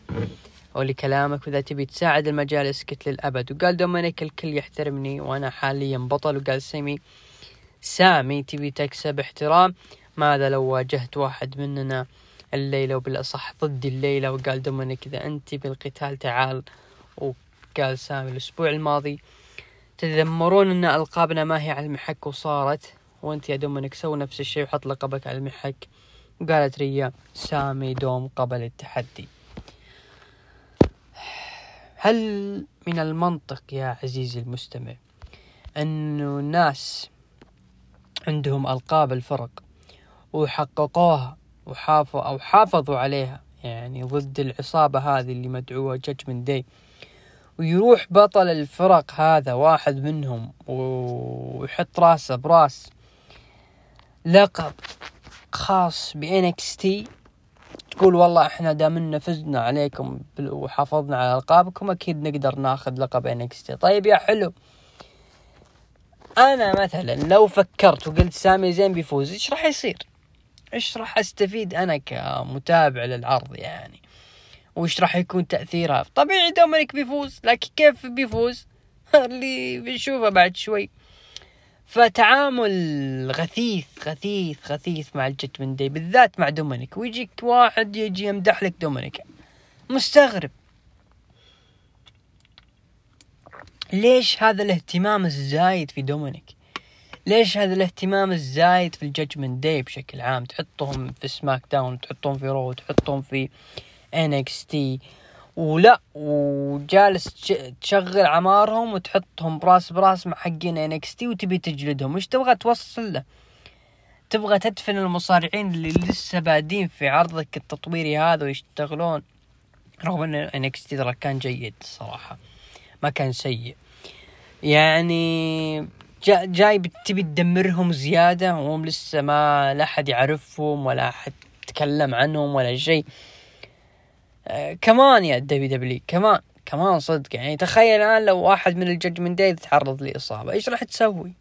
ولكلامك، وإذا تبي تساعد المجال اسكت للأبد. وقال دومينيك الكل يحترمني وأنا حاليا بطل. وقال سامي سامي تبي تكسب احترام، ماذا لو واجهت واحد مننا الليلة، وبالأصح ضد الليلة. وقال دومينيك إذا أنت بالقتال تعال. وقال سامي الأسبوع الماضي تذمرون أن ألقابنا ما هي على المحك وصارت، وأنت يا دومينيك سوي نفس الشيء وحط لقبك على المحك. وقالت ريا سامي دوم قبل التحدي. هل من المنطق يا عزيزي المستمع أنه ناس عندهم ألقاب الفرق وحققوها وحافظوا أو حافظوا عليها يعني ضد العصابة هذه اللي مدعوة جاجمنت داي، ويروح بطل الفرق هذا واحد منهم ويحط راسه براس لقب خاص بإن إكس تي، تقول والله احنا دامنا فزنا عليكم وحافظنا على ألقابكم أكيد نقدر ناخذ لقب إن إكس تي. طيب يا حلو، أنا مثلا لو فكرت وقلت سامي زين بيفوز إيش راح يصير؟ إيش راح أستفيد أنا كمتابع للعرض يعني؟ وإيش راح يكون تأثيرها؟ طبيعي دومينيك بيفوز، لكن كيف بيفوز اللي بنشوفه بعد شوي. فتعامل غثيث غثيث غثيث مع الجاجمنت داي، بالذات مع دومينيك. ويجيك واحد يجي يمدح لك دومينيك، مستغرب ليش هذا الاهتمام الزايد في دومينيك، ليش هذا الاهتمام الزايد في الجاجمنت داي بشكل عام. تحطهم في سماك داون، تحطهم في رو، تحطهم في إن إكس تي، ولا وجالس تشغل عمارهم وتحطهم براس براس مع حقين إن إكس تي وتبي تجلدهم. وش تبغى توصل له؟ تبغى تدفن المصارعين اللي لسه بادين في عرضك التطويري هذا ويشتغلون، رغم ان إن إكس تي ترى كان جيد الصراحة ما كان سيء يعني، جا جاي تبي تدمرهم زيادة وهم لسه ما لا أحد يعرفهم ولا أحد تكلم عنهم ولا شيء. آه كمان يا دبليو دبليو كمان كمان صدق يعني، تخيل الآن لو واحد من الجاجمنت داي تتعرض لإصابة إيش راح تسوي؟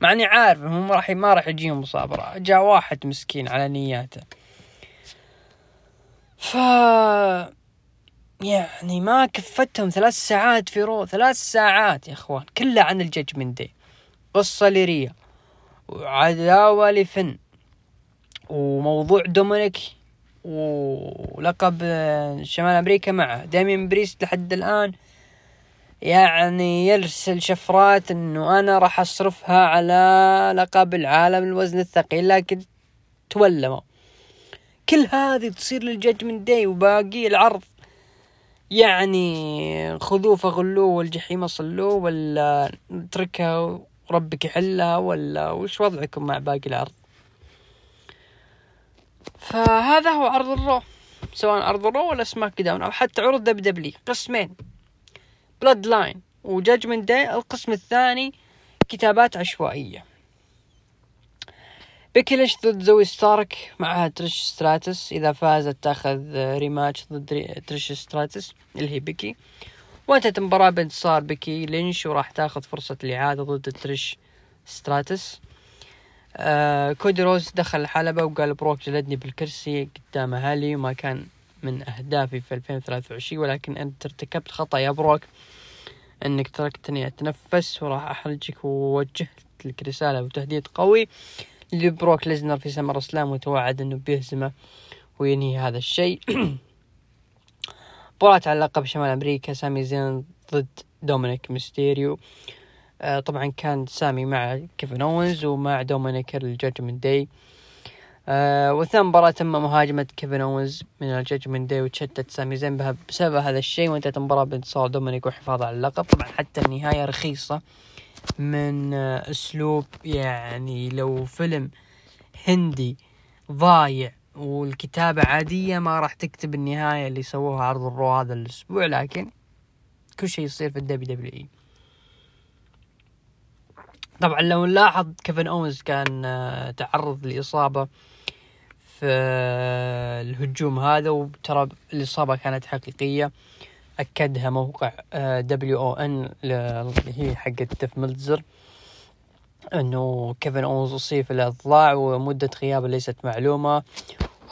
مع إني عارف هم راح ما راح يجيهم مصابرة، جاء واحد مسكين على نياته. ف يعني ما كفتهم ثلاث ساعات في رو، ثلاث ساعات يا إخوان كلها عن الجاجمنت داي، قصة لريا وعداوة لفن وموضوع دومينيك ولقب شمال أمريكا مع دامين بريست. لحد الآن يعني يرسل شفرات أنه أنا راح أصرفها على لقب العالم الوزن الثقيل، لكن تولموا. كل هذه تصير للجاجمنت داي وباقي العرض يعني خذوه فغلوه والجحيم صلوه، ولا نتركها وربك يحلها، ولا وش وضعكم مع باقي العرض؟ فهذا هو عرض الرو، سواء عرض الرو ولا سماك داون أو حتى عرض دب دبلي، قسمين بلاد لاين وجاجمنت داي. القسم الثاني كتابات عشوائية، بيكي لينش ضد زوي ستارك معها تريش ستراتس، إذا فازت تأخذ ريماتش ضد تريش ستراتس اللي هي بيكي، وانتهت المباراة بانتصار بيكي لينش وراح تأخذ فرصة الإعادة ضد تريش ستراتس. آه كودي روز دخل الحلبة وقال بروك جلدني بالكرسي قدام أهلي وما كان من أهدافي في ألفين وثلاثة وعشرين، ولكن أنت ارتكبت خطأ يا بروك أنك تركتني أتنفس، وراح أحرجك. ووجهت لك رسالة وتهديد قوي لبروك ليزنر في سمر السلام، وتوعد أنه بيهزمه وينهي هذا الشيء. مباراة على لقب شمال أمريكا، سامي زين ضد دومينيك ميستيريو، طبعا كان سامي مع كيفن أونز ومع دومينيك الجادجمنت داي. آه وثاني مباراة تم مهاجمة كيفن أونز من الجادجمنت داي وتشتت سامي زين بها بسبب هذا الشيء، وانتهت المباراة بانتصار دومينيك وحفاظ على اللقب. طبعا حتى النهاية رخيصة من آه اسلوب، يعني لو فيلم هندي ضايع والكتابة عادية ما راح تكتب النهاية اللي سووها عرض الرو هذا الأسبوع، لكن كل شيء يصير في الدبليو دبليو إي. طبعا لو نلاحظ كيفن أونز كان تعرض لإصابة في الهجوم هذا، وترى الإصابة كانت حقيقية أكدها موقع دبليو أو إن اللي هي حق تيف ملتزر أنه كيفن أونز أصيب في الأضلاع ومدة غيابه ليست معلومة،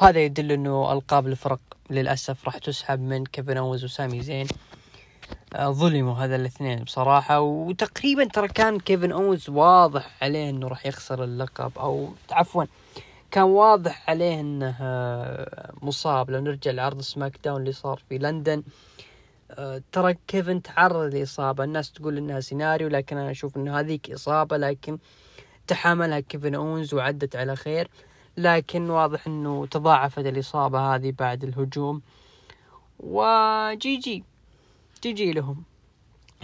وهذا يدل أنه ألقاب الفرق للأسف راح تسحب من كيفن أونز وسامي زين. ظلموا هذا الاثنين بصراحة، وتقريبا ترى كان كيفن أونز واضح عليه أنه راح يخسر اللقب، أو عفوا كان واضح عليه أنه مصاب. لو نرجع لعرض سماك داون اللي صار في لندن، ترى كيفن تعرض لإصابة، الناس تقول إنها سيناريو لكن أنا أشوف إنه هذيك إصابة، لكن تحملها كيفن أونز وعدت على خير، لكن واضح إنه تضاعفت الإصابة هذه بعد الهجوم. وجي جي جي جي لهم،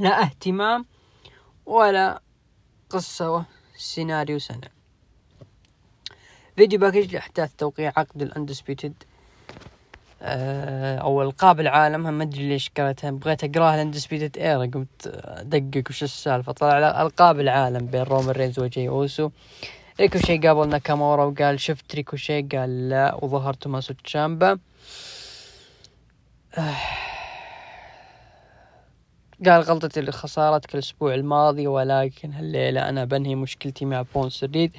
لا اهتمام ولا قصة سيناريو سنة. فيديو باكج لأحداث توقيع عقد الأندسبيوتد او القاب العالم، ما ادري ليش قرأتها، بغيت اقراها اندسبيتد ايرا، قمت ادقق وش السالفه، طلع القاب العالم بين رومان رينز وجاي اوسو. ريكوشي قابل ناكامورا وقال شفت ريكوشي، قال لا، وظهر توماسو تشامبا قال غلطتي اللي خسارتك الاسبوع الماضي، ولكن هالليله انا بنهي مشكلتي مع بونس ريد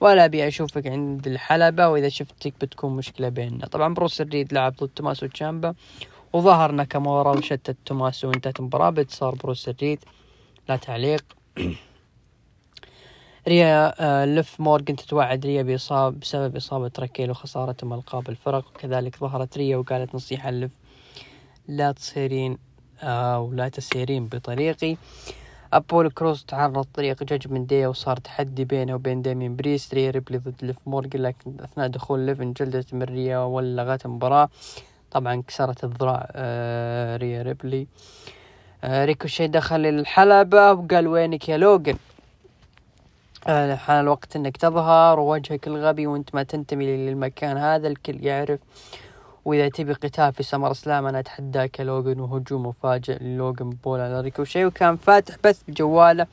ولا أبي أشوفك عند الحلبة، وإذا شفتك بتكون مشكلة بيننا. طبعا بروس الريد لعب ضد توماسو تشامبا وظهر ناكامورا وشتت توماسو وانتهت المباراة بتصار بروس الريد، لا تعليق. ريا لف مورغان تتوعد ريا بإصاب بسبب إصابة ركيل وخسارتهم ألقاب الفرق، وكذلك ظهرت ريا وقالت نصيحة لف، لا تصيرين أو لا تسيرين بطريقي. أبول كروز تعرض طريق جاج من دي وصار تحدي بينه وبين دامين بريست، ريا ريبلي ضد ليف مورغان، لكن أثناء دخول ليف انجلدت من ريا ولغت المباراة، طبعا كسرت الذراع آه ريا ريبلي. آه ريكوشي دخل الحلبة وقال وينك يا لوغن، آه حان الوقت أنك تظهر ووجهك الغبي وأنت ما تنتمي للمكان هذا، الكل يعرف، وإذا تبي قتال في سمر السلام أنا أتحداك لوغن. وهجوم مفاجئ لوغن بول على ريكوشي، وكان فاتح بث بجواله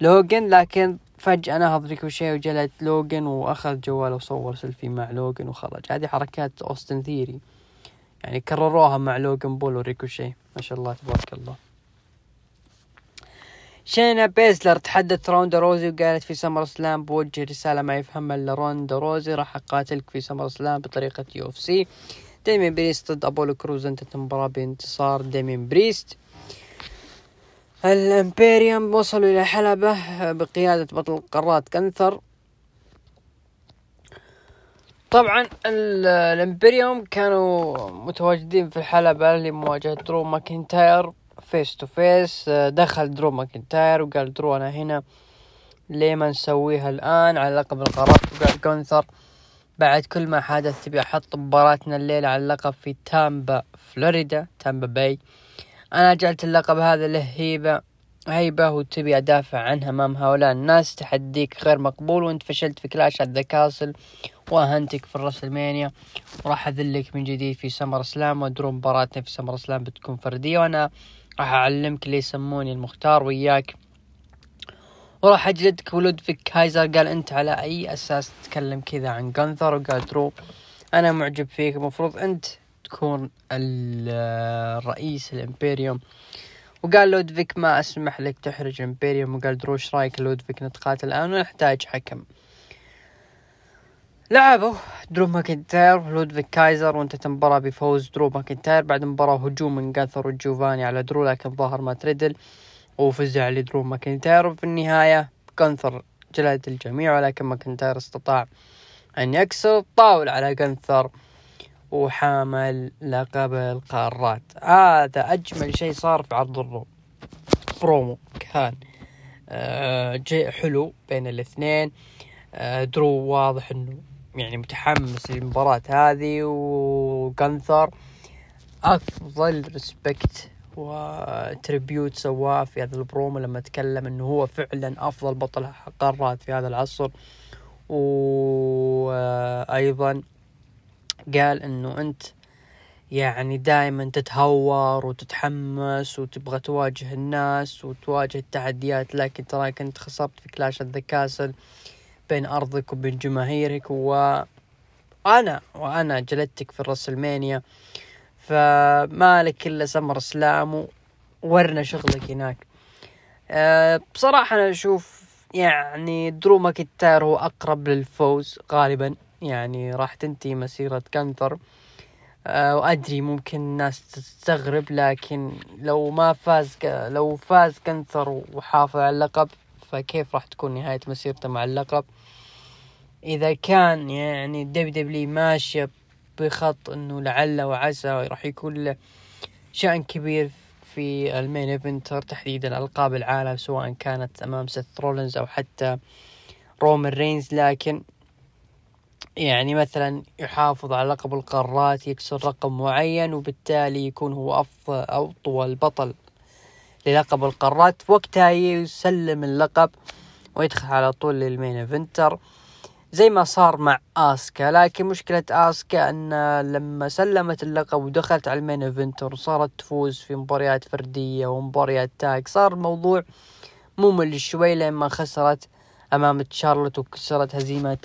لوغن، لكن فجأة نهض ريكوشي وجلد لوغن وأخذ جواله وصور سيلفي مع لوغن وخرج. هذه حركات أوستن ثيري، يعني كرروها مع لوغن بول وريكوشي، ما شاء الله تبارك الله. شينا بيزلر تحدث روندا روزي وقالت في سمر سلام بوجه رسالة ما يفهمها إلا روندا روزي، راح أقاتلك في سمر سلام بطريقة يو اف سي. ديمين بريست ضد أبولو كروز انتهت المباراة بانتصار ديمين بريست. الامبيريوم وصلوا إلى حلبة بقيادة بطل القارات كنثر. طبعا الامبيريوم كانوا متواجدين في الحلبة لمواجهة درو ماكنتاير فيس تو فيس. دخل درو ماكنتاير وقال درو أنا هنا، ليه ما نسويها الآن على لقب القارات؟ وقال كونثر بعد كل ما حدث تبي أحط مباراتنا الليلة على اللقب في تامبا فلوريدا، تامبا باي، أنا جعلت اللقب هذا له هيبة هيبة وتبي أدافع عنها أمام هؤلاء الناس، تحديك غير مقبول، وأنت فشلت في كلاش أت ذا كاسل وأهنتك في الرسلمانيا، وراح أذلك من جديد في سمر سلام، ودرو مباراتنا في سمر سلام بتكون فردية، وأنا راح أعلمك ليه يسموني المختار وياك، وراح أجلدك. ولودفيك كايزر قال أنت على أي أساس تتكلم كذا عن غانثر؟ وقال درو أنا معجب فيك، مفروض أنت تكون الرئيس الإمبيريوم. وقال لودفيك ما أسمح لك تحرج الإمبيريوم. وقال درو إيش رأيك لودفيك نتقاتل الآن ونحتاج حكم؟ لعبوا درو ماكنتاير ولودفيك كايزر وانتهت المباراة بفوز درو ماكنتاير. بعد المباراة هجوم من غانثر وجوفاني على درو، لكن ظهر مات ريدل وفزع لدرو ماكنتاير، وفي النهاية غانثر جلد الجميع، ولكن ماكنتاير استطاع أن يكسر الطاولة على غانثر وحامل لقب القارات. هذا آه أجمل شيء صار في عرض الرو، برومو كان جاء حلو بين الاثنين. درو واضح انه يعني متحمس للمباراة هذه، وغانثر افضل ريسبكت وتريبيوت سواه في هذا البرومو لما تكلم انه هو فعلا افضل بطل قارات في هذا العصر، وايضا قال انه انت يعني دائما تتهور وتتحمس وتبغى تواجه الناس وتواجه التحديات، لكن ترى كنت خسرت في كلاش ذا كاسل بين أرضك وبين جماهيرك، وأنا وأنا جلدتك في الرسلمانيا، فما لك إلا سمر السلام وورنا شغلك هناك. أه بصراحة أنا أشوف يعني درو ماكنتاير هو أقرب للفوز غالبا، يعني راح تنتهي مسيرة كانثر. أه وأدري ممكن الناس تستغرب، لكن لو ما فاز لو فاز كانثر وحافظ على اللقب فكيف راح تكون نهاية مسيرته مع اللقب؟ إذا كان يعني دبليو دبليو ماشية بخط إنه لعل وعسى راح يكون له شأن كبير في المين إيفنتر، تحديدا ألقاب العالم، سواء كانت أمام سيث رولينز أو حتى رومان رينز، لكن يعني مثلا يحافظ على لقب القارات، يكسر رقم معين، وبالتالي يكون هو أفضل أو أطول بطل للقب القارات، وقتها يسلم اللقب ويدخل على طول للمين إيفنتر زي ما صار مع آسكا. لكن مشكلة آسكا أن لما سلمت اللقب ودخلت على المين إيفنتر صارت تفوز في مباريات فردية ومباريات تاج، صار الموضوع ممل شوي لما خسرت أمام تشارلت وكسرت هزيمة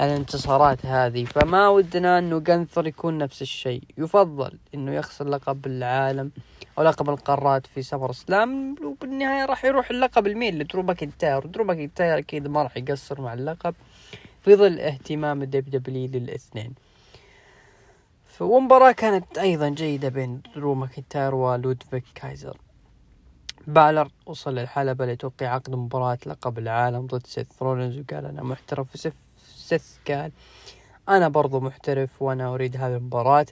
الانتصارات هذه. فما ودنا أنه غانثر يكون نفس الشيء، يفضل أنه يخسر لقب العالم أو لقب القارات في سمر سلام، وبالنهاية راح يروح اللقب المين لدرو ماكنتاير. درو ماكنتاير أكيد ما راح يقصر مع اللقب في ظل اهتمام الدب دبلي للاثنين. ومباراة كانت أيضا جيدة بين درو ماكنتاير ولودفيك كايزر. بالر وصل للحلبة لتوقيع عقد مباراة لقب العالم ضد سيث رولينز، وقال أنا محترف، وسيث قال أنا برضو محترف وأنا أريد هذه المباراة.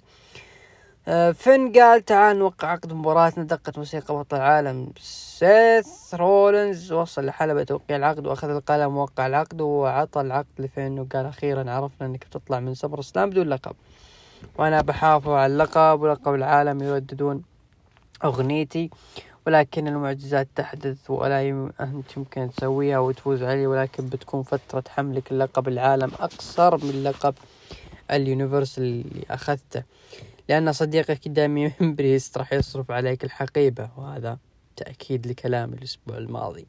فين قال تعال نوقع عقد مباراتنا، دقت موسيقى بطل العالم، سيث رولينز وصل لحلبة توقيع العقد وأخذ القلم ووقع العقد وعطى العقد لفين وقال أخيرا عرفنا أنك بتطلع من سمر سلام بدون لقب، وأنا بحافظ على اللقب ولقب العالم، يرددون أغنيتي، ولكن المعجزات تحدث ولا أنت يمكن تسويها وتفوز علي، ولكن بتكون فترة حملك لقب العالم أقصر من لقب اليونيفرس اللي أخذته، لأن صديقك دامي بريست راح يصرف عليك الحقيبة، وهذا تأكيد لكلامي الأسبوع الماضي.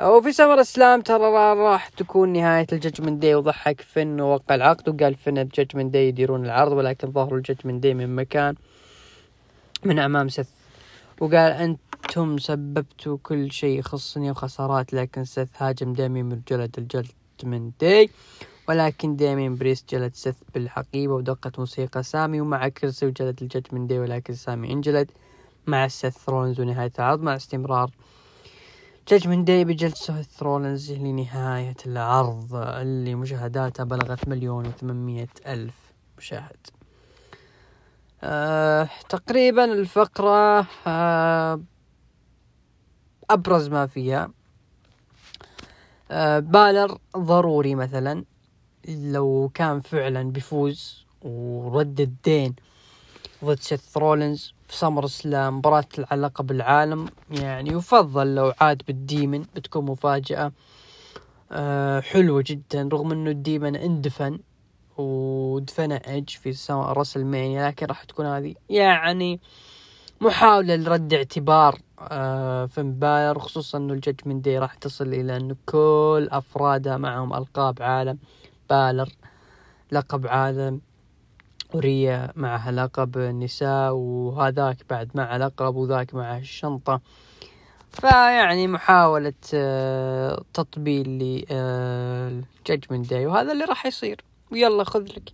وفي سمر السلام ترى راح تكون نهاية الججمنت داي، وضحك فن ووقع العقد وقال فن الججمنت داي يديرون العرض، ولكن ظهروا الججمنت داي من مكان من أمام سث، وقال أنتم سببتوا كل شيء يخصني وخسارات، لكن سيث هاجم دامين من جلد الجلد من داي، ولكن دامين بريست جلد سيث بالحقيبة ودقت موسيقى سامي ومع كرسي وجلد الجلد من داي، ولكن سامي انجلد مع سيث رولينز، ونهاية العرض مع استمرار جلد من داي بجلد سيث رولينز لنهاية العرض اللي مشاهداتها بلغت مليون وثمانمائة ألف مشاهد. أه تقريبا الفقرة أه أبرز ما فيها أه بالر ضروري مثلا لو كان فعلا بيفوز ورد الدين ضد سيث رولينز في سمر سلام مباراة اللقب العالم، يعني يفضل لو عاد بالديمن، بتكون مفاجأة أه حلوة جدا، رغم انه الديمن اندفن ودفنه اج في راس المانيا، لكن راح تكون هذه يعني محاولة لرد اعتبار آه فين بالر، خصوصا انه الججمنت داي راح تصل الى انه كل افرادها معهم القاب عالم، بالر لقب عالم، وريا معها لقب النساء، وهذاك بعد معه لقب، وذاك معه الشنطة، فيعني محاولة آه تطبيل للججمنت داي، وهذا اللي راح يصير. ويلا خذلك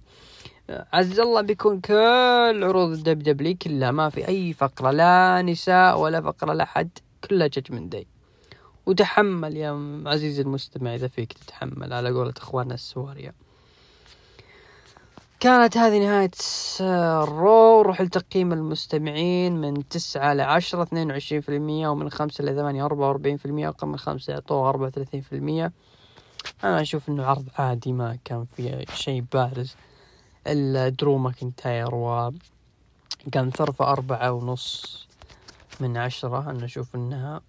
عز الله، بيكون كل عروض الدب دبلي كلها ما في أي فقرة لا نساء ولا فقرة لا حد، كلها ججمنت داي. وتحمل يا عزيزي المستمع إذا فيك تتحمل على قولة إخواننا السوارية. كانت هذه نهاية الرو. روح لتقييم المستمعين من تسعة لعشرة اثنين وعشرين بالمئة، ومن خمسة لثمانية أربعة وأربعين بالمئة، وقم من خمسة أعطوه أربعة وثلاثين بالمئة. أنا أشوف إنه عرض عادي، ما كان فيه شيء بارز. الدرو ماكنتاير وكان ثرفة أربعة ونص من عشرة. أنا أشوف إنها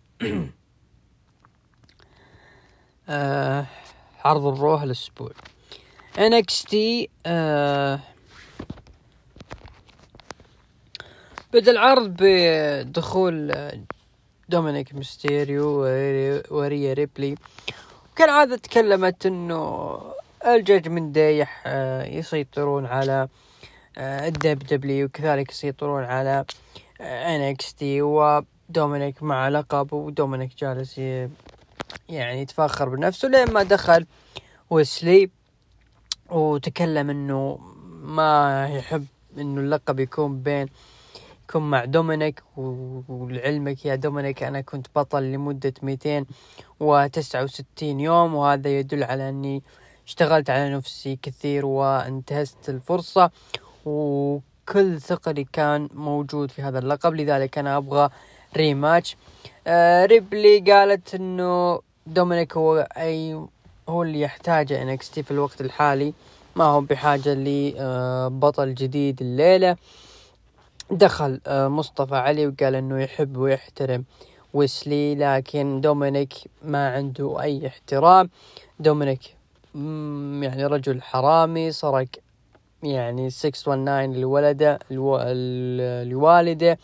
آه عرض الروح الأسبوع. إن إكس تي آه بدأ العرض بدخول دومينيك بستيريو وريا ريبلي، وكالعادة تكلمت إنه الجج من دايح يسيطرون على الدب دبليو، وكذلك يسيطرون على إن إكس تي، ودومينيك مع لقب، ودومينيك جالس يعني يتفاخر بنفسه، لما دخل وسلي وتكلم انه ما يحب انه اللقب يكون بين يكون مع دومينيك. ولعلمك يا دومينيك انا كنت بطل لمدة مئتين وتسعة وستين يوم، وهذا يدل على اني اشتغلت على نفسي كثير وانتهزت الفرصة، وكل ثقلي كان موجود في هذا اللقب، لذلك انا ابغى ريماتش. آه ريبلي قالت انه دومينيك هو اي هو اللي يحتاج إن إكس تي في الوقت الحالي، ما هو بحاجة لبطل جديد. الليلة دخل مصطفى علي وقال انه يحب ويحترم وسلي، لكن دومينيك ما عنده اي احترام. دومينيك يعني رجل حرامي، سرق يعني ستمئة وتسعة وتسعين للولده الوالده،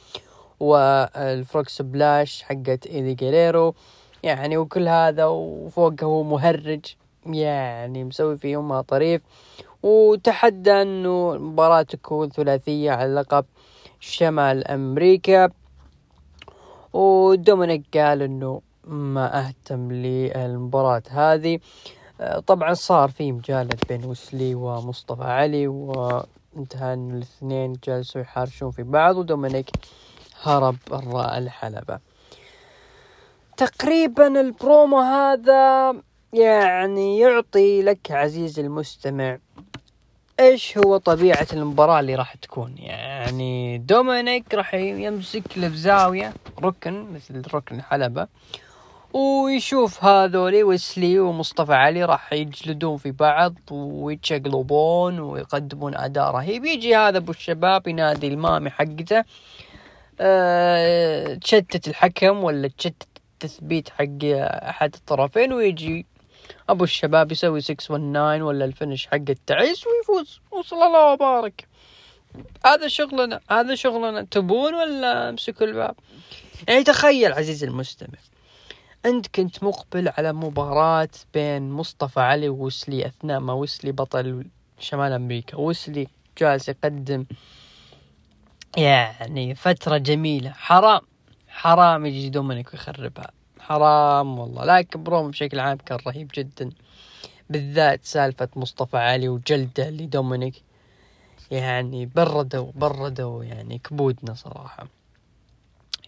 والفروك سبلاش حقت ايدي جيريرو يعني، وكل هذا وفوقه هو مهرج يعني مسوي في يومها طريف. وتحدى انه المباراة تكون ثلاثية على لقب شمال امريكا، ودومينيك قال انه ما اهتم للمباراة هذه. طبعا صار في مجالد بين وسلي ومصطفى علي، وانتهى انه الاثنين جالسوا يحارشون في بعض، ودومينيك هرب الراء الحلبة. تقريبا البرومو هذا يعني يعطي لك عزيزي المستمع ايش هو طبيعة المباراة اللي راح تكون. يعني دومينيك راح يمسك له بزاوية ركن مثل ركن حلبة، ويشوف هذولي وسلي ومصطفى علي راح يجلدون في بعض ويتشقلبون ويقدمون اداء رهيب. يجي هذا ابو الشباب ينادي المامي حقته، أه تشتت الحكم ولا تشتت تثبيت حق احد الطرفين، ويجي ابو الشباب يسوي ستمئة وتسعة وتسعين ولا الفنش حق التعيس ويفوز. وصلى الله وبارك، هذا شغلنا هذا شغلنا تبون ولا امسكوا الباب. يعني تخيل عزيزي المستمع، انت كنت مقبل على مباراة بين مصطفى علي ووسلي، اثناء ما وسلي بطل شمال امريكا، وسلي جالس يقدم يعني فترة جميلة. حرام حرام يجي دومينيك ويخربها، حرام والله. لكن بروم بشكل عام كان رهيب جدا، بالذات سالفة مصطفى علي وجلده لدومينيك، يعني بردوا بردوا يعني كبودنا صراحة.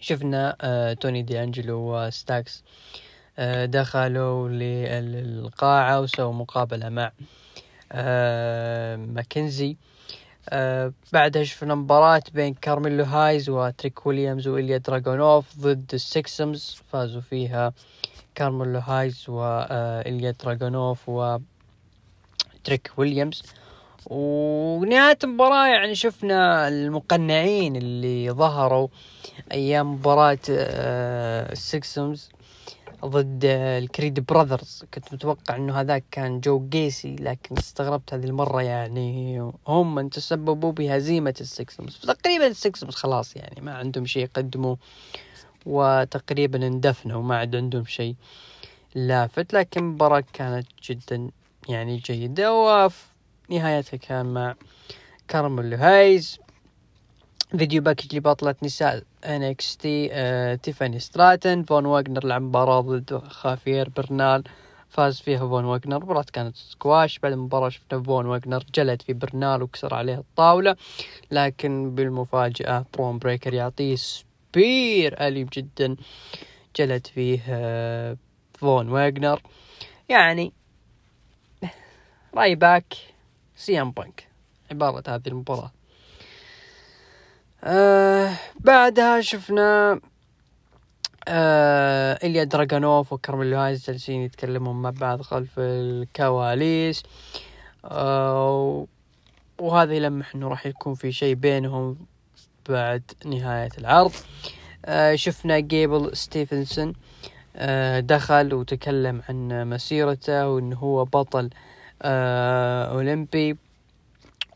شفنا آه توني دي أنجلو وستاكس آه دخلوا للقاعة وسووا مقابلة مع آه ماكنزي. آه بعدها شفنا مباراة بين كارميلو هايز وتريك ويليامز وإليا دراغونوف ضد السكسمز، فازوا فيها كارميلو هايز وإليا دراغونوف وتريك ويليامز. ونهاية المباراة يعني شفنا المقنعين اللي ظهروا أيام مباراة آه السكسمز ضد الكريد براذرز. كنت متوقع انه هذاك كان جو جيسي، لكن استغربت هذه المرة يعني هم من تسببوا بهزيمة السكسمز. تقريبا السكسمز خلاص يعني ما عندهم شيء يقدموا، وتقريبا اندفنوا وما عاد عندهم شيء لافت. لكن مباراة كانت جدا يعني جيدة، ونهايتها كان مع كارميلو هايز. فيديو باكج لبطلة نساء إن إكس تي آه، تيفاني ستراتن. فون واغنر لعب مباراة ضد خافير برنال، فاز فيها فون واغنر. مباراة كانت سكواش، بعد المباراة شفنا فون واغنر جلد في برنال وكسر عليه الطاولة، لكن بالمفاجأة برون بريكر يعطيه سبير أليم جدا جلد فيه آه، فون واغنر. يعني رايباك سي ام بانك عبارة هذه المباراة. آه بعدها شفنا آه إليا دراغونوف وكارميلو هايز جالسين يتكلمون مع بعض خلف الكواليس، آه وهذا يلمح إنه راح يكون في شيء بينهم بعد نهاية العرض. آه شفنا جيبل ستيفنسون آه دخل وتكلم عن مسيرته وإنه هو بطل آه أولمبي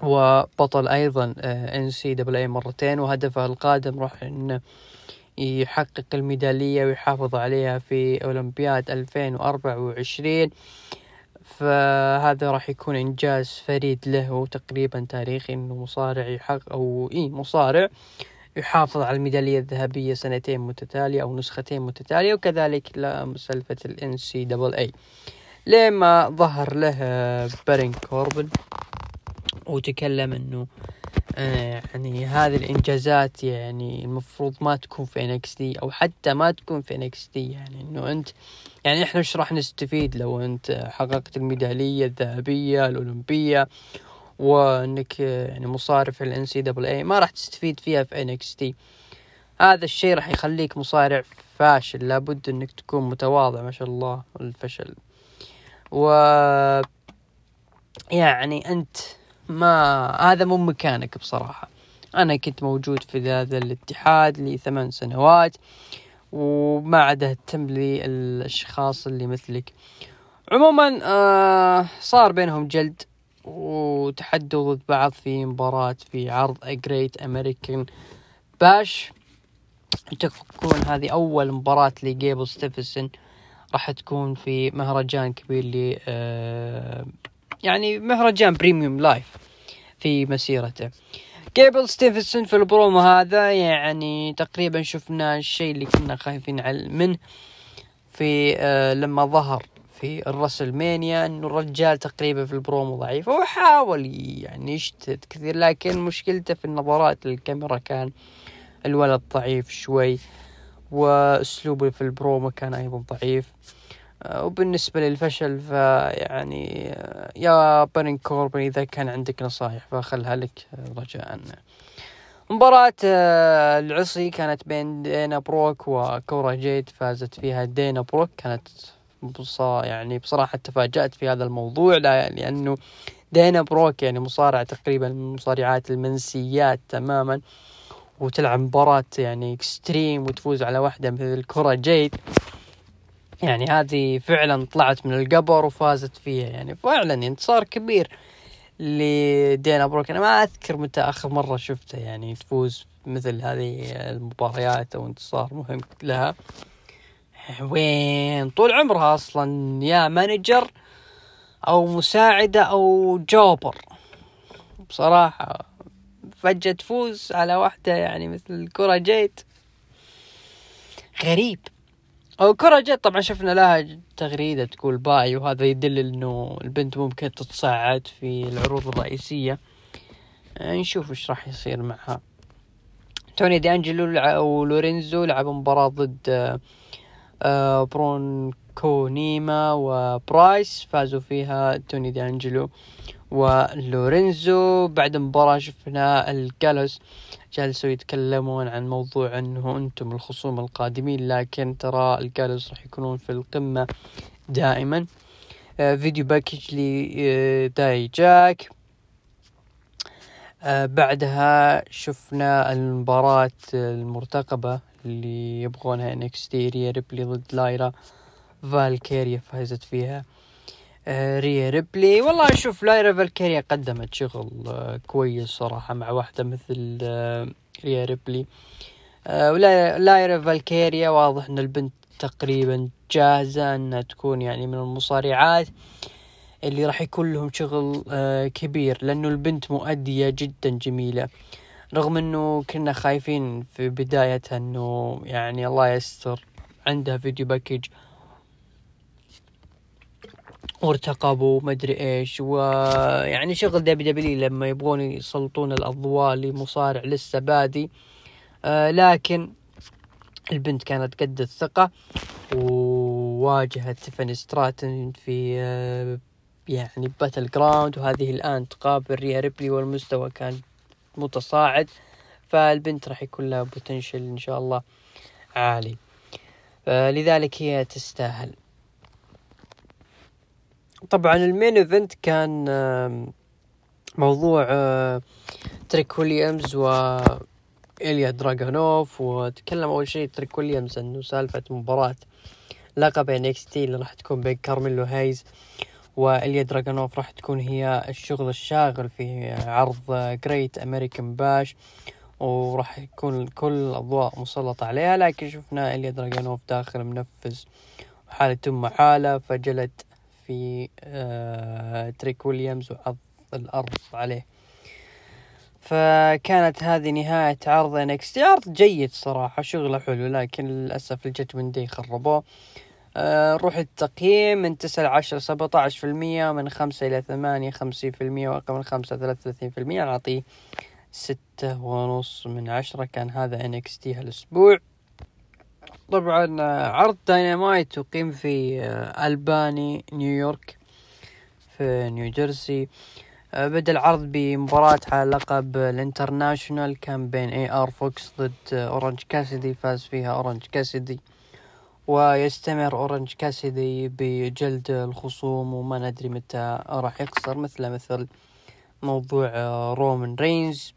وبطل أيضا آه إن سي دبليو إيه مرتين، وهدفه القادم راح إنه يحقق الميدالية ويحافظ عليها في أولمبياد ألفين وأربعة وعشرين، فهذا راح يكون إنجاز فريد له وتقريبا تاريخي، إنه مصارع يحقق أو إيه مصارع يحافظ على الميدالية الذهبية سنتين متتالية أو نسختين متتالية، وكذلك لمسلفة ال إن سي دبليو إيه، لما ظهر له بارين كوربن وتكلم إنه يعني هذه الإنجازات يعني المفروض ما تكون في إن إكس تي أو حتى ما تكون في إن إكس تي، يعني إنه أنت يعني إحنا إيش راح نستفيد لو أنت حققت الميدالية الذهبية الأولمبية وإنك يعني مصارع في ال إن سي دبليو إيه ما راح تستفيد فيها في إن إكس تي، هذا الشيء راح يخليك مصارع فاشل، لابد إنك تكون متواضع ما شاء الله الفشل، و يعني أنت ما هذا مو مكانك. بصراحة أنا كنت موجود في هذا الاتحاد لثمان سنوات وما عدا اهتم لي الأشخاص اللي مثلك. عموما آه صار بينهم جلد وتحدوا ضد بعض في مباراة في عرض A Great American Bash، تكون هذه أول مباراة لجيبل ستيفنسون، راح تكون في مهرجان كبير ل آه يعني مهرجان بريميوم لايف في مسيرته. جيبل ستيفنسون في البرومو هذا يعني تقريبا شفنا الشيء اللي كنا خايفين منه في آه لما ظهر في الرسل مانيا، انه الرجال تقريبا في البرومو ضعيف وحاول يعني يشتت كثير، لكن مشكلته في النظرات للكاميرا، كان الولد ضعيف شوي واسلوبه في البرومو كان ايضا ضعيف. وبالنسبة للفشل فيعني يا بارين كوربن إذا كان عندك نصائح فخلها لك رجاءً. مباراة العصي كانت بين دينا بروك وكورا جيد، فازت فيها دينا بروك. كانت يعني بصراحة تفاجأت في هذا الموضوع، لأنه دينا بروك يعني مصارعة تقريبا من المصارعات المنسيات تماما، وتلعب مباراة يعني اكستريم وتفوز على واحدة مثل كورا جيد، يعني هذه فعلا طلعت من القبر وفازت فيها، يعني فعلا انتصار كبير لدينا بروك. أنا ما أذكر متى آخر مرة شفتها يعني تفوز مثل هذه المباريات أو انتصار مهم لها، وين طول عمرها أصلا يا مانجر أو مساعدة أو جوبر، بصراحة فجأة تفوز على واحدة يعني مثل كرة جيت، غريب. أو كرة جت طبعا شفنا لها تغريدة تقول باي، وهذا يدل إنه البنت ممكن تتصاعد في العروض الرئيسية، نشوف إيش راح يصير معها. توني دي أنجلو ولورينزو لعبوا مباراة ضد برونكو نيما وبرايس، فازوا فيها توني دي أنجلو ولورينزو. بعد مباراة شفنا الجالوس جالسوا يتكلمون عن موضوع أنه أنتم الخصوم القادمين، لكن ترى الجالوس راح يكونون في القمة دائما. آه فيديو باكج لداي جاك. آه بعدها شفنا المباراة المرتقبة اللي يبغونها إن إكس تي، ريا ريبلي ضد لايرا فالكيريا، فازت فيها ريا ريبلي. والله أشوف لايرا فالكيريا قدمت شغل كويس صراحة مع واحدة مثل ريا ريبلي، ولا لايرا فالكيريا واضح أن البنت تقريبا جاهزة أنها تكون يعني من المصارعات اللي راح يكون لهم شغل كبير، لأنه البنت مؤدية جدا جميلة، رغم أنه كنا خايفين في بدايتها أنه يعني الله يستر عندها فيديو باكيج وارتقبوا مدري ايش، ويعني شغل دبليو دبليو لما يبغون يسلطون الاضواء لمصارع لسه بادي، آه لكن البنت كانت قد الثقه، وواجهت تيفاني ستراتن في آه يعني باتل جراوند، وهذه الآن تقابل ريا ريبلي والمستوى كان متصاعد، فالبنت راح يكون لها بوتنشل إن شاء الله عالي، لذلك هي تستاهل. طبعا المين ايفنت كان موضوع تريك ويليامز وإليا دراغونوف، وتكلم أول شيء تريك ويليامز أنه سالفة مباراة لقب إن إكس تي اللي راح تكون بين كارميلو هايز وإليا دراغونوف راح تكون هي الشغل الشاغل في عرض Great American Bash، وراح يكون كل الأضواء مسلطة عليها، لكن شفنا إليا دراغونوف داخل منفذ وحالة تم حالة، فجلت في تريك ويليامز وعض الأرض عليه. فكانت هذه نهاية عرض إن إكس تي، عرض جيد صراحة، شغله حلو، لكن للأسف الجدمن دي خربوه. نروح التقييم من تسعة إلى عشرة سبعة عشر بالمئة، من خمسة إلى ثمانية خمسين بالمئة، وأقل من خمسة ثلاثة وثلاثين بالمئة. نعطيه ستة ونص من عشرة. كان هذا إن إكس تي هالأسبوع. طبعا عرض داينامايت يقيم في ألباني نيويورك في نيوجيرسي. بدأ العرض بمباراة على لقب الانترناشنال، كان بين اي ار فوكس ضد أورنج كاسيدي، فاز فيها أورنج كاسيدي، ويستمر أورنج كاسيدي بجلد الخصوم وما ندري متى راح يخسر، مثل مثل موضوع رومان رينز.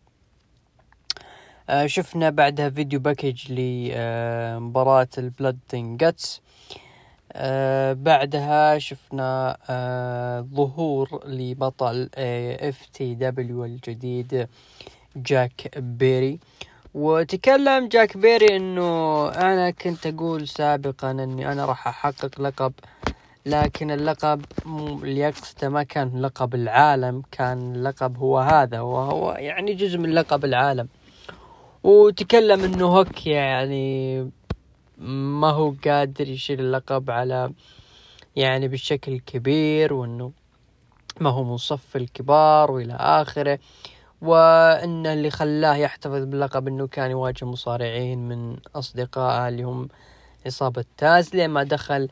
شفنا بعدها فيديو باكيج لمباراة البلاد ان جاتس. بعدها شفنا ظهور لبطل اف تي دبليو الجديد جاك بيري، وتكلم جاك بيري انه انا كنت اقول سابقا اني انا راح احقق لقب، لكن اللقب اللي يقصده ما كان لقب العالم، كان اللقب هو هذا، وهو يعني جزء من لقب العالم. وتكلم انه هوك يعني ما هو قادر يشيل اللقب على يعني بالشكل الكبير، وانه ما هو من صف الكبار والى اخره، وان اللي خلاه يحتفظ باللقب انه كان يواجه مصارعين من اصدقائه اللي هم اصابه تاز، لما دخل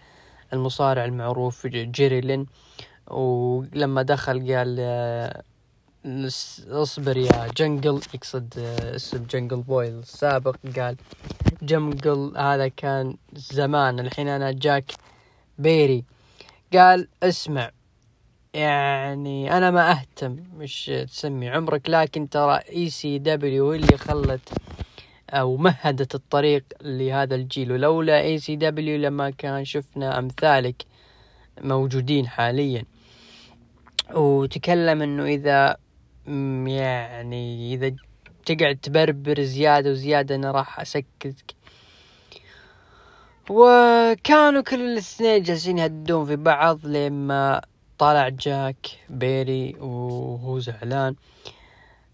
المصارع المعروف جيريلين، ولما دخل قال اصبر يا جنجل، يقصد اسم جنجل بوي السابق، قال جنجل هذا كان زمان، الحين انا جاك بيري. قال اسمع يعني انا ما اهتم مش تسمي عمرك، لكن ترى اي سي دبليو اللي خلت او مهدت الطريق لهذا الجيل، ولولا اي سي دبليو لما كان شفنا امثالك موجودين حاليا. وتكلم انه اذا يعني اذا تقعد تبربر زيادة وزيادة انا راح اسكتك. وكانوا كل الاثنين جالسين يهدون في بعض، لما طلع جاك بيري وهو زعلان.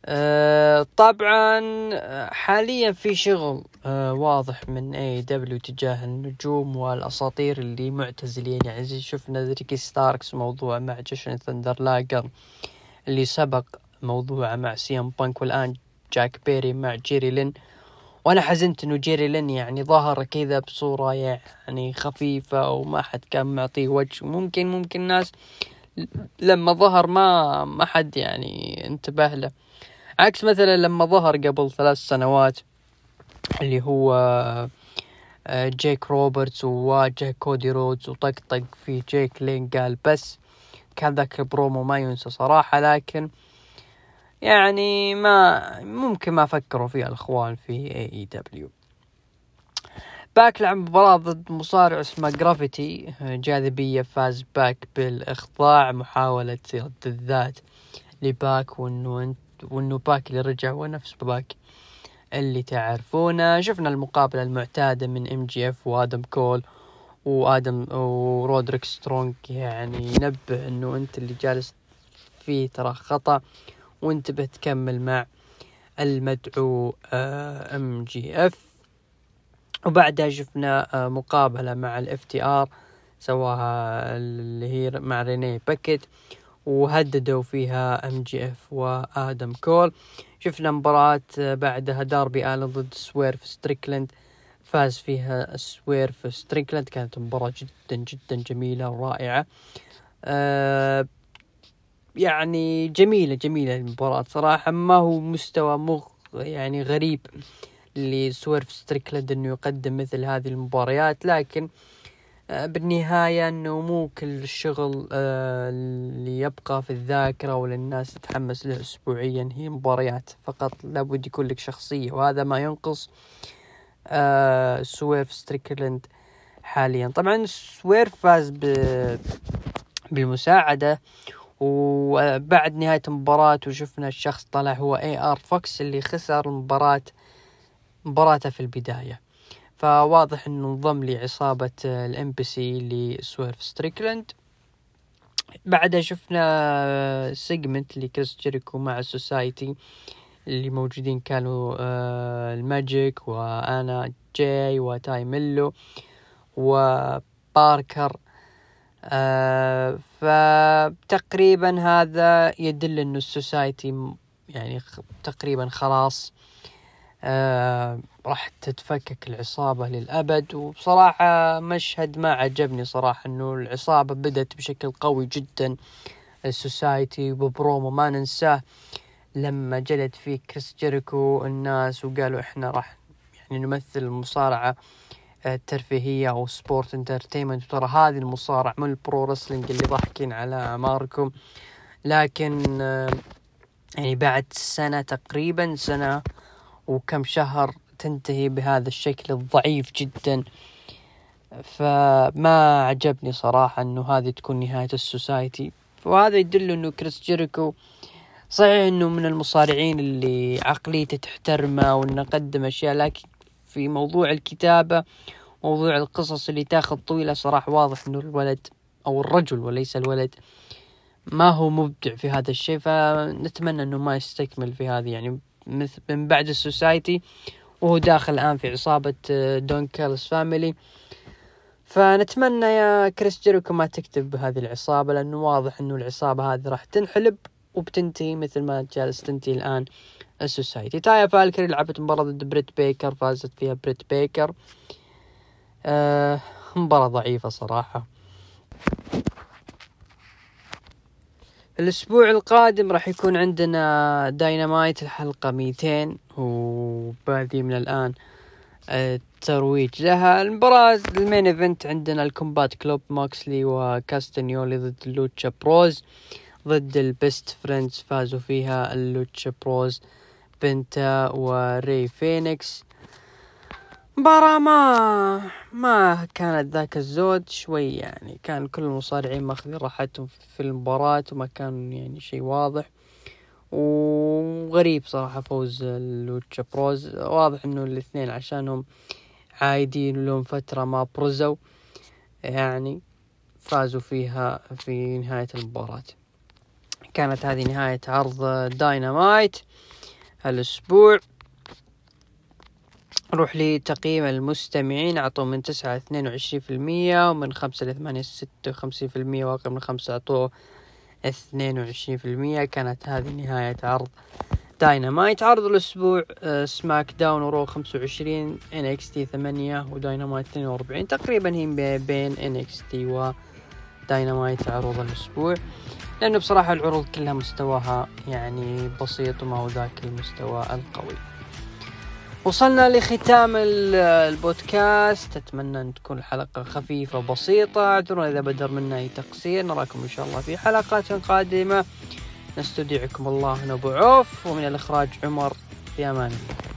أه طبعا حاليا في شغل أه واضح من اي دبليو تجاه النجوم والاساطير اللي معتزلين، يعني شفنا ريكي ستاركس موضوع مع جيشن ثندر لاجر اللي سبق موضوع مع سي ام بانك، والان جاك بيري مع جيري لين. وانا حزنت انه جيري لين يعني ظهر كذا بصورة يعني خفيفة وما حد كان معطيه وجه، ممكن ممكن ناس لما ظهر ما ما حد يعني انتبه له، عكس مثلا لما ظهر قبل ثلاث سنوات اللي هو جيك روبرتس وواجه كودي رودز وطقطق في جيك لين، قال بس كان ذاك البرومو ما ينسى صراحة، لكن يعني ما ممكن ما فكروا فيه الأخوان في اي دبليو. باك لعب مباراة ضد مصارع اسمه جرافيتي جاذبية، فاز باك بالإخضاع، محاولة رد الذات لباك، وانه انت وانه باك اللي رجع ونفس باك اللي تعرفونه. شفنا المقابلة المعتادة من ام جي اف وآدم كول وآدم ورودريك سترونج، يعني ينبه انه انت اللي جالس فيه ترى خطأ، وانتبه تكمل مع المدعو ام جي اف. وبعدها شفنا مقابلة مع الاف تي ار سواها اللي هي مع ريني باكيت، وهددوا فيها ام جي اف وآدم كول. شفنا مباراة بعدها داربي ألين ضد سويرف ستريكلند، فاز فيها سويرف ستريكلند، كانت مباراة جدا جدا جميلة ورائعة. أه يعني جميلة جميلة المباراة صراحة. ما هو مستوى مغ يعني غريب لسويرف ستريكلاند أنه يقدم مثل هذه المباريات، لكن بالنهاية أنه مو كل الشغل اللي يبقى في الذاكرة ولا الناس تتحمس له أسبوعيا هي مباريات فقط، لابد يكون لك شخصية، وهذا ما ينقص سويرف ستريكلاند حاليا. طبعا سويرف فاز بالمساعدة، وبعد نهاية المباراة وشفنا الشخص طلع هو اي ار فوكس اللي خسر المباراة مباراته في البداية، فواضح انه انضم لعصابة الام بي سي لسويرف ستريكلاند. بعدها شفنا سيجمنت لكريس جيريكو مع السوسايتي اللي موجودين كانوا الماجيك وانا جاي وتاي ميلو وباركر، آه فتقريبا هذا يدل انه السوسايتي يعني تقريبا خلاص آه راح تتفكك العصابة للأبد. وبصراحة مشهد ما عجبني صراحة، انه العصابة بدت بشكل قوي جدا السوسايتي وببرومو ما ننساه لما جلد فيه كريس جيريكو الناس وقالوا احنا راح يعني نمثل المصارعة الترفيهية أو سبورت انترتينمنت، ترى هذه المصارعة من البرو رسلينج اللي ضحكين على أعماركم. لكن يعني بعد سنة تقريبا سنة وكم شهر تنتهي بهذا الشكل الضعيف جدا، فما عجبني صراحة أنه هذه تكون نهاية السوسايتي. وهذا يدل أنه كريس جيريكو صحيح أنه من المصارعين اللي عقليته تحترمه وأنه قدم أشياء، لكن في موضوع الكتابة موضوع القصص اللي تاخذ طويلة صراحة واضح إنه الولد أو الرجل وليس الولد ما هو مبدع في هذا الشيء، فنتمنى إنه ما يستكمل في هذه يعني مثل من بعد السوسايتي وهو داخل الآن في عصابة دون كارلس فاميلي. فنتمنى يا كريس جيريكو ما تكتب بهذه العصابة، لأنه واضح إنه العصابة هذه راح تنحلب وبتنتهي مثل ما جالس تنتهي الآن السوسايتي. تايا فالكري لعبت مباراة ضد بريت بيكر، فازت فيها بريت بيكر، آه مباراة ضعيفة صراحة. الأسبوع القادم راح يكون عندنا داينامايت الحلقة مئتين وبادي من الآن الترويج لها. المباراة المين ايفنت عندنا الكومبات كلوب، ماكسلي وكاستنيولي ضد لوتشا بروز ضد البست فريندز، فازوا فيها اللوتشا بروز بنتا وري فينيكس. مباراة ما ما كانت ذاك الزود شوي، يعني كان كل المصارعين ماخذين راحتهم في المباراة وما كان يعني شيء واضح وغريب صراحة. فوز اللوتشا بروز واضح انه الاثنين عشانهم عايدين لهم فترة ما برزوا يعني، فازوا فيها في نهاية المباراة. كانت هذه نهاية عرض داينامايت هالأسبوع. نروح لتقييم المستمعين، عطوا من تسعة اثنين وعشرين في المية، ومن خمسة لثمانية ستة وخمسين في المية، وأقل من خمسة عطوا اثنين وعشرين في المية. كانت هذه نهاية عرض داينامايت. عرض الأسبوع سماك داون ورو خمسة وعشرين، إن إكس تي ثمانية، وداينامايت اثنين وأربعين، تقريبا هي بين إن إكس تي وداينامايت عروض الأسبوع، لأنه بصراحة العروض كلها مستواها يعني بسيط وما هو ذاك المستوى القوي. وصلنا لختام البودكاست، أتمنى أن تكون الحلقة خفيفة وبسيطة، اعذرونا إذا بدر منا أي تقصير. نراكم إن شاء الله في حلقات قادمة، نستودعكم الله أبو عوف، ومن الإخراج عمر، في أمان الله.